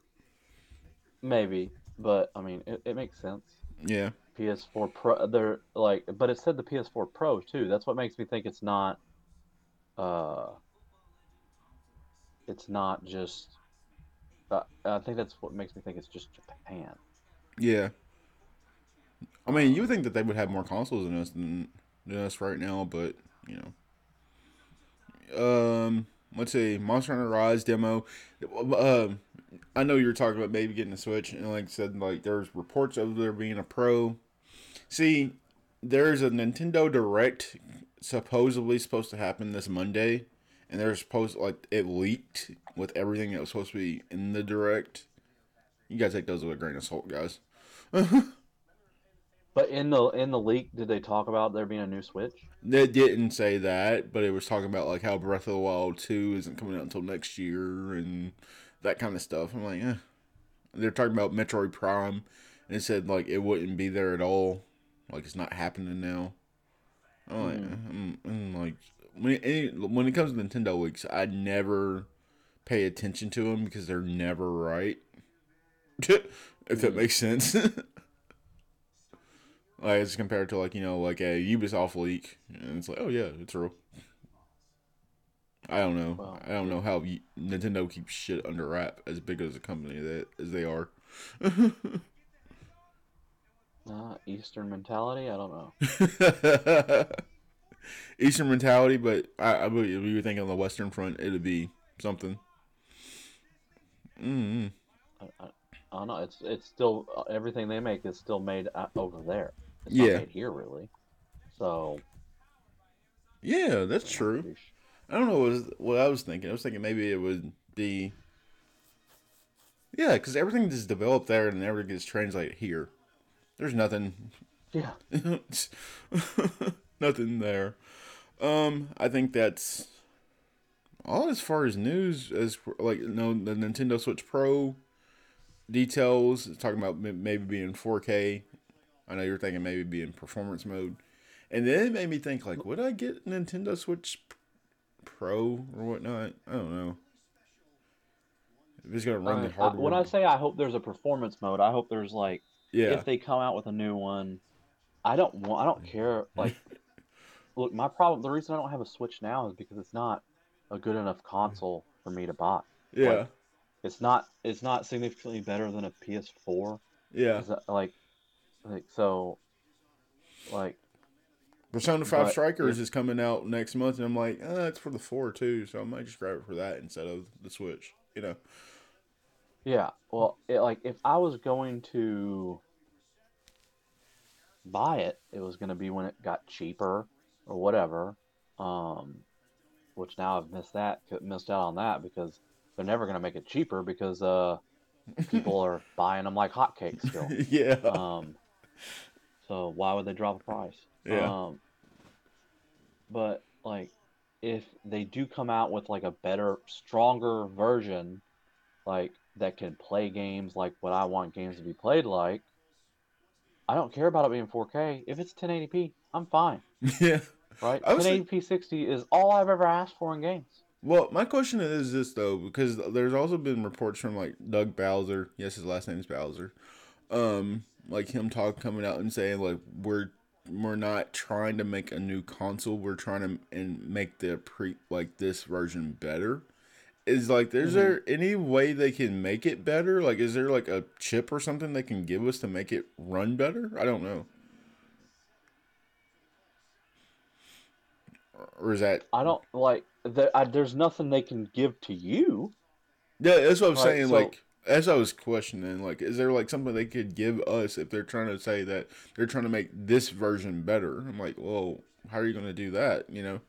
Maybe, but I mean, it, it makes sense. Yeah. P S four Pro, they're like, but it said the P S four Pro too. That's what makes me think it's not. Uh, it's not just. Uh, I think that's what makes me think it's just Japan. Yeah. I mean, you would think that they would have more consoles than us than, than us right now, but you know. Um. Let's see, Monster Hunter Rise demo. Um, I know you were talking about maybe getting a Switch, and like I said, like there's reports of there being a Pro. See, there's a Nintendo Direct supposedly supposed to happen this Monday, and they're supposed like it leaked with everything that was supposed to be in the Direct. You gotta take those with a grain of salt, guys. But in the in the leak, did they talk about there being a new Switch? They didn't say that, but it was talking about like how Breath of the Wild two isn't coming out until next year and that kind of stuff. I'm like, eh. They're talking about Metroid Prime, and it said like it wouldn't be there at all, like it's not happening now. I'm like, mm. I'm, I'm like when it, when it comes to Nintendo leaks, I never pay attention to them because they're never right. If that makes sense. Like, as compared to, like, you know, like a Ubisoft leak. And it's like, oh, yeah, it's real. I don't know. Well, I don't know how you, Nintendo keeps shit under wrap as big as a company that as they are. uh, Eastern mentality? I don't know. Eastern mentality, but I, I believe we were thinking on the Western front, it would be something. Mm-hmm. I, I, I don't know. It's, it's still, everything they make is still made over there. It's yeah. not made here, really. So. Yeah, that's true. I don't know what, was, what I was thinking. I was thinking maybe it would be. Yeah, because everything is developed there and never gets translated here. There's nothing. Yeah. Nothing there. Um, I think that's all as far as news as like you know, the Nintendo Switch Pro details. Talking about maybe being four K. I know you're thinking maybe being performance mode, and then it made me think like, would I get Nintendo Switch Pro or whatnot? I don't know. If it's gonna run I mean, the hardware. When I say I hope there's a performance mode, I hope there's like, yeah. if they come out with a new one, I don't want. I don't care. Like, look, my problem. The reason I don't have a Switch now is because it's not a good enough console for me to buy. Yeah. Like, It's not. It's not significantly better than a P S four. Yeah. Like, like so. Like. Persona Five Strikers is coming out next month, and I'm like, oh, it's for the four too, so I might just grab it for that instead of the Switch. You know. Yeah. Well, it, like if I was going to buy it, it was going to be when it got cheaper or whatever. Um, which now I've missed that. Missed out on that because. They're never going to make it cheaper because uh, people are buying them like hotcakes still. Yeah. Um, so why would they drop a price? Yeah. Um, but, like, if they do come out with, like, a better, stronger version, like, that can play games like what I want games to be played like, I don't care about it being four K. If it's ten eighty p, I'm fine. Yeah. Right? ten eighty p sixty is all I've ever asked for in games. Well, my question is this, though, because there's also been reports from, like, Doug Bowser. Yes, his last name is Bowser. Um, like, him talk coming out and saying, like, we're we're not trying to make a new console. We're trying to and make the pre like this version better. Is, like, is mm-hmm. there any way they can make it better? Like, is there, like, a chip or something they can give us to make it run better? I don't know. Or is that... I don't, like... The, I, there's nothing they can give to you. Yeah, that's what I'm right, saying. So, like, as I was questioning, like, is there like something they could give us if they're trying to say that they're trying to make this version better? I'm like, well, how are you going to do that? You know,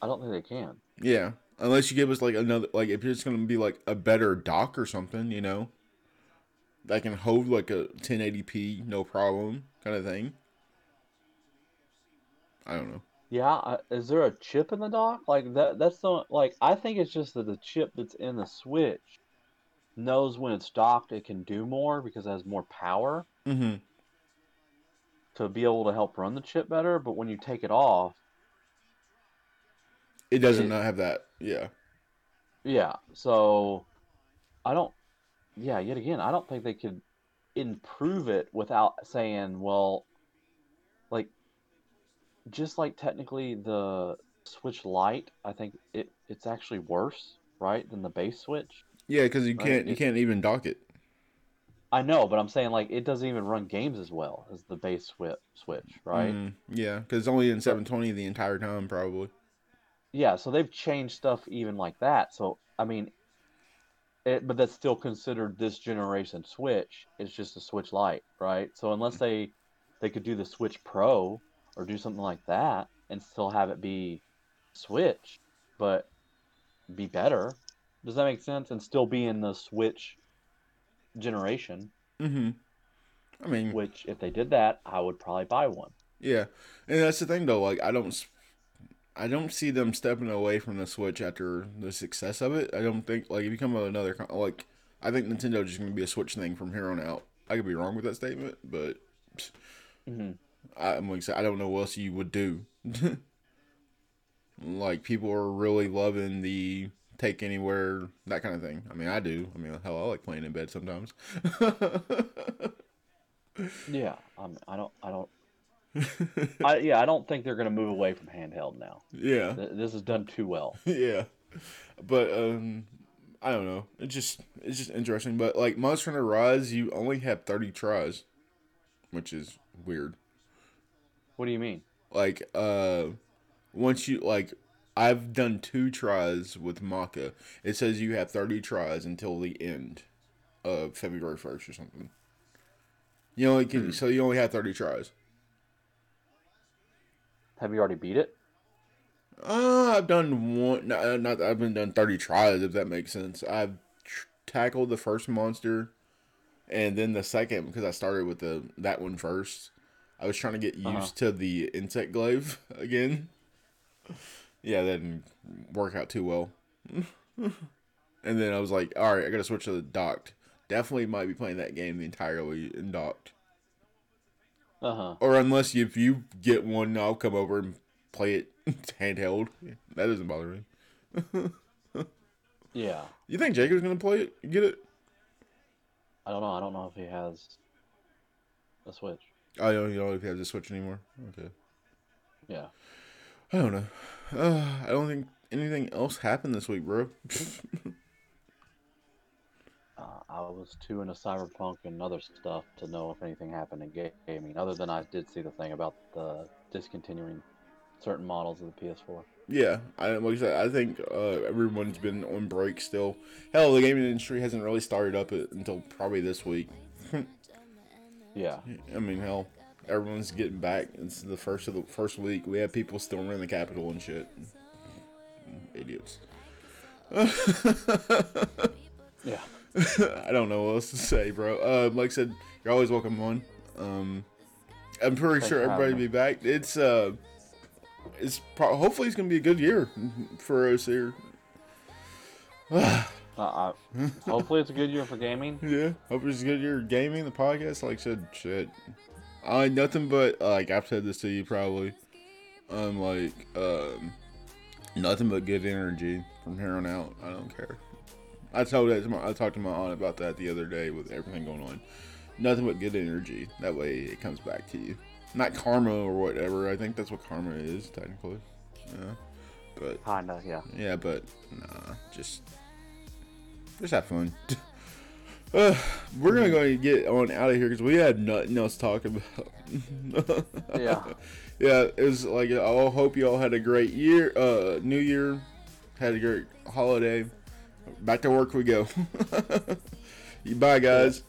I don't think they can. Yeah, unless you give us like another, like, if it's going to be like a better dock or something, you know, I can hold like a ten eighty p no problem kind of thing. I don't know. Yeah, uh, is there a chip in the dock? Like that? That's not like I think it's just that the chip that's in the Switch knows when it's docked, it can do more because it has more power mm-hmm. to be able to help run the chip better. But when you take it off, it doesn't it, not have that. Yeah, yeah. So I don't. Yeah, yet again, I don't think they could improve it without saying, well, like, just like technically the Switch Lite, I think it, it's actually worse, right, than the base Switch. Yeah, because you can't right? you it, can't even dock it. I know, but I'm saying, like, it doesn't even run games as well as the base Switch, right? Mm, yeah, because it's only in seven twenty the entire time, probably. Yeah, so they've changed stuff even like that. So, I mean... It, but that's still considered this generation Switch. It's just a Switch Lite, right? So unless they, they could do the Switch Pro or do something like that and still have it be Switch, but be better. Does that make sense? And still be in the Switch generation. Mm-hmm. I mean... Which, if they did that, I would probably buy one. Yeah. And that's the thing, though. Like, I don't... I don't see them stepping away from the Switch after the success of it. I don't think, like, if you come up with another, like, I think Nintendo is just going to be a Switch thing from here on out. I could be wrong with that statement, but mm-hmm. I, I'm like, I don't know what else you would do. Like, people are really loving the take anywhere, that kind of thing. I mean, I do. I mean, hell, I like playing in bed sometimes. Yeah, um, I don't, I don't. I, yeah, I don't think they're going to move away from handheld now. Yeah. Th- this is done too well. Yeah. But, um, I don't know. It's just, it's just interesting. But, like, Monster Hunter Rise, you only have thirty tries, which is weird. What do you mean? Like, uh, once you, like, I've done two tries with Maka. It says you have thirty tries until the end of February first or something. You only can, mm. So you only have thirty tries. Have you already beat it? Uh, I've done one. No, not I've been done thirty tries, if that makes sense. I've tr- tackled the first monster, and then the second because I started with the that one first. I was trying to get used uh-huh. to the insect glaive again. Yeah, that didn't work out too well. And then I was like, all right, I gotta switch to the docked. Definitely might be playing that game entirely in docked. Uh-huh. Or unless you, if you get one, I'll come over and play it handheld. Yeah, that doesn't bother me. Yeah. You think Jacob's going to play it? Get it? I don't know. I don't know if he has a Switch. I don't know if he has a Switch anymore. Okay. Yeah. I don't know. Uh, I don't think anything else happened this week, bro. Uh, I was too into Cyberpunk and other stuff to know if anything happened in gaming, other than I did see the thing about the discontinuing certain models of the P S four. Yeah, I, like I said, I think uh, everyone's been on break still. Hell, the gaming industry hasn't really started up until probably this week. Yeah. I mean, hell, everyone's getting back. It's the first of the first week. We have people still running the Capitol and shit. Idiots. Yeah. I don't know what else to say, bro. Uh, like I said, you're always welcome on. Um, I'm pretty Thanks sure everybody will be back. It's uh, it's pro- hopefully it's gonna be a good year for us here. uh, I, hopefully it's a good year for gaming. Yeah, hopefully it's a good year gaming. The podcast, like I said, shit. I nothing but like I've said this to you probably. I'm like um, nothing but good energy from here on out. I don't care. I told that to my, I talked to my aunt about that the other day with everything going on. Nothing but good energy. That way it comes back to you. Not karma or whatever. I think that's what karma is technically. Yeah, but kinda, yeah. Yeah, but nah. Just, just have fun. uh, we're gonna go and get on out of here because we had nothing else to talk about. Yeah. Yeah. It was like I hope y'all had a great year. Uh, New Year, had a great holiday. Back to work we go. Bye, guys.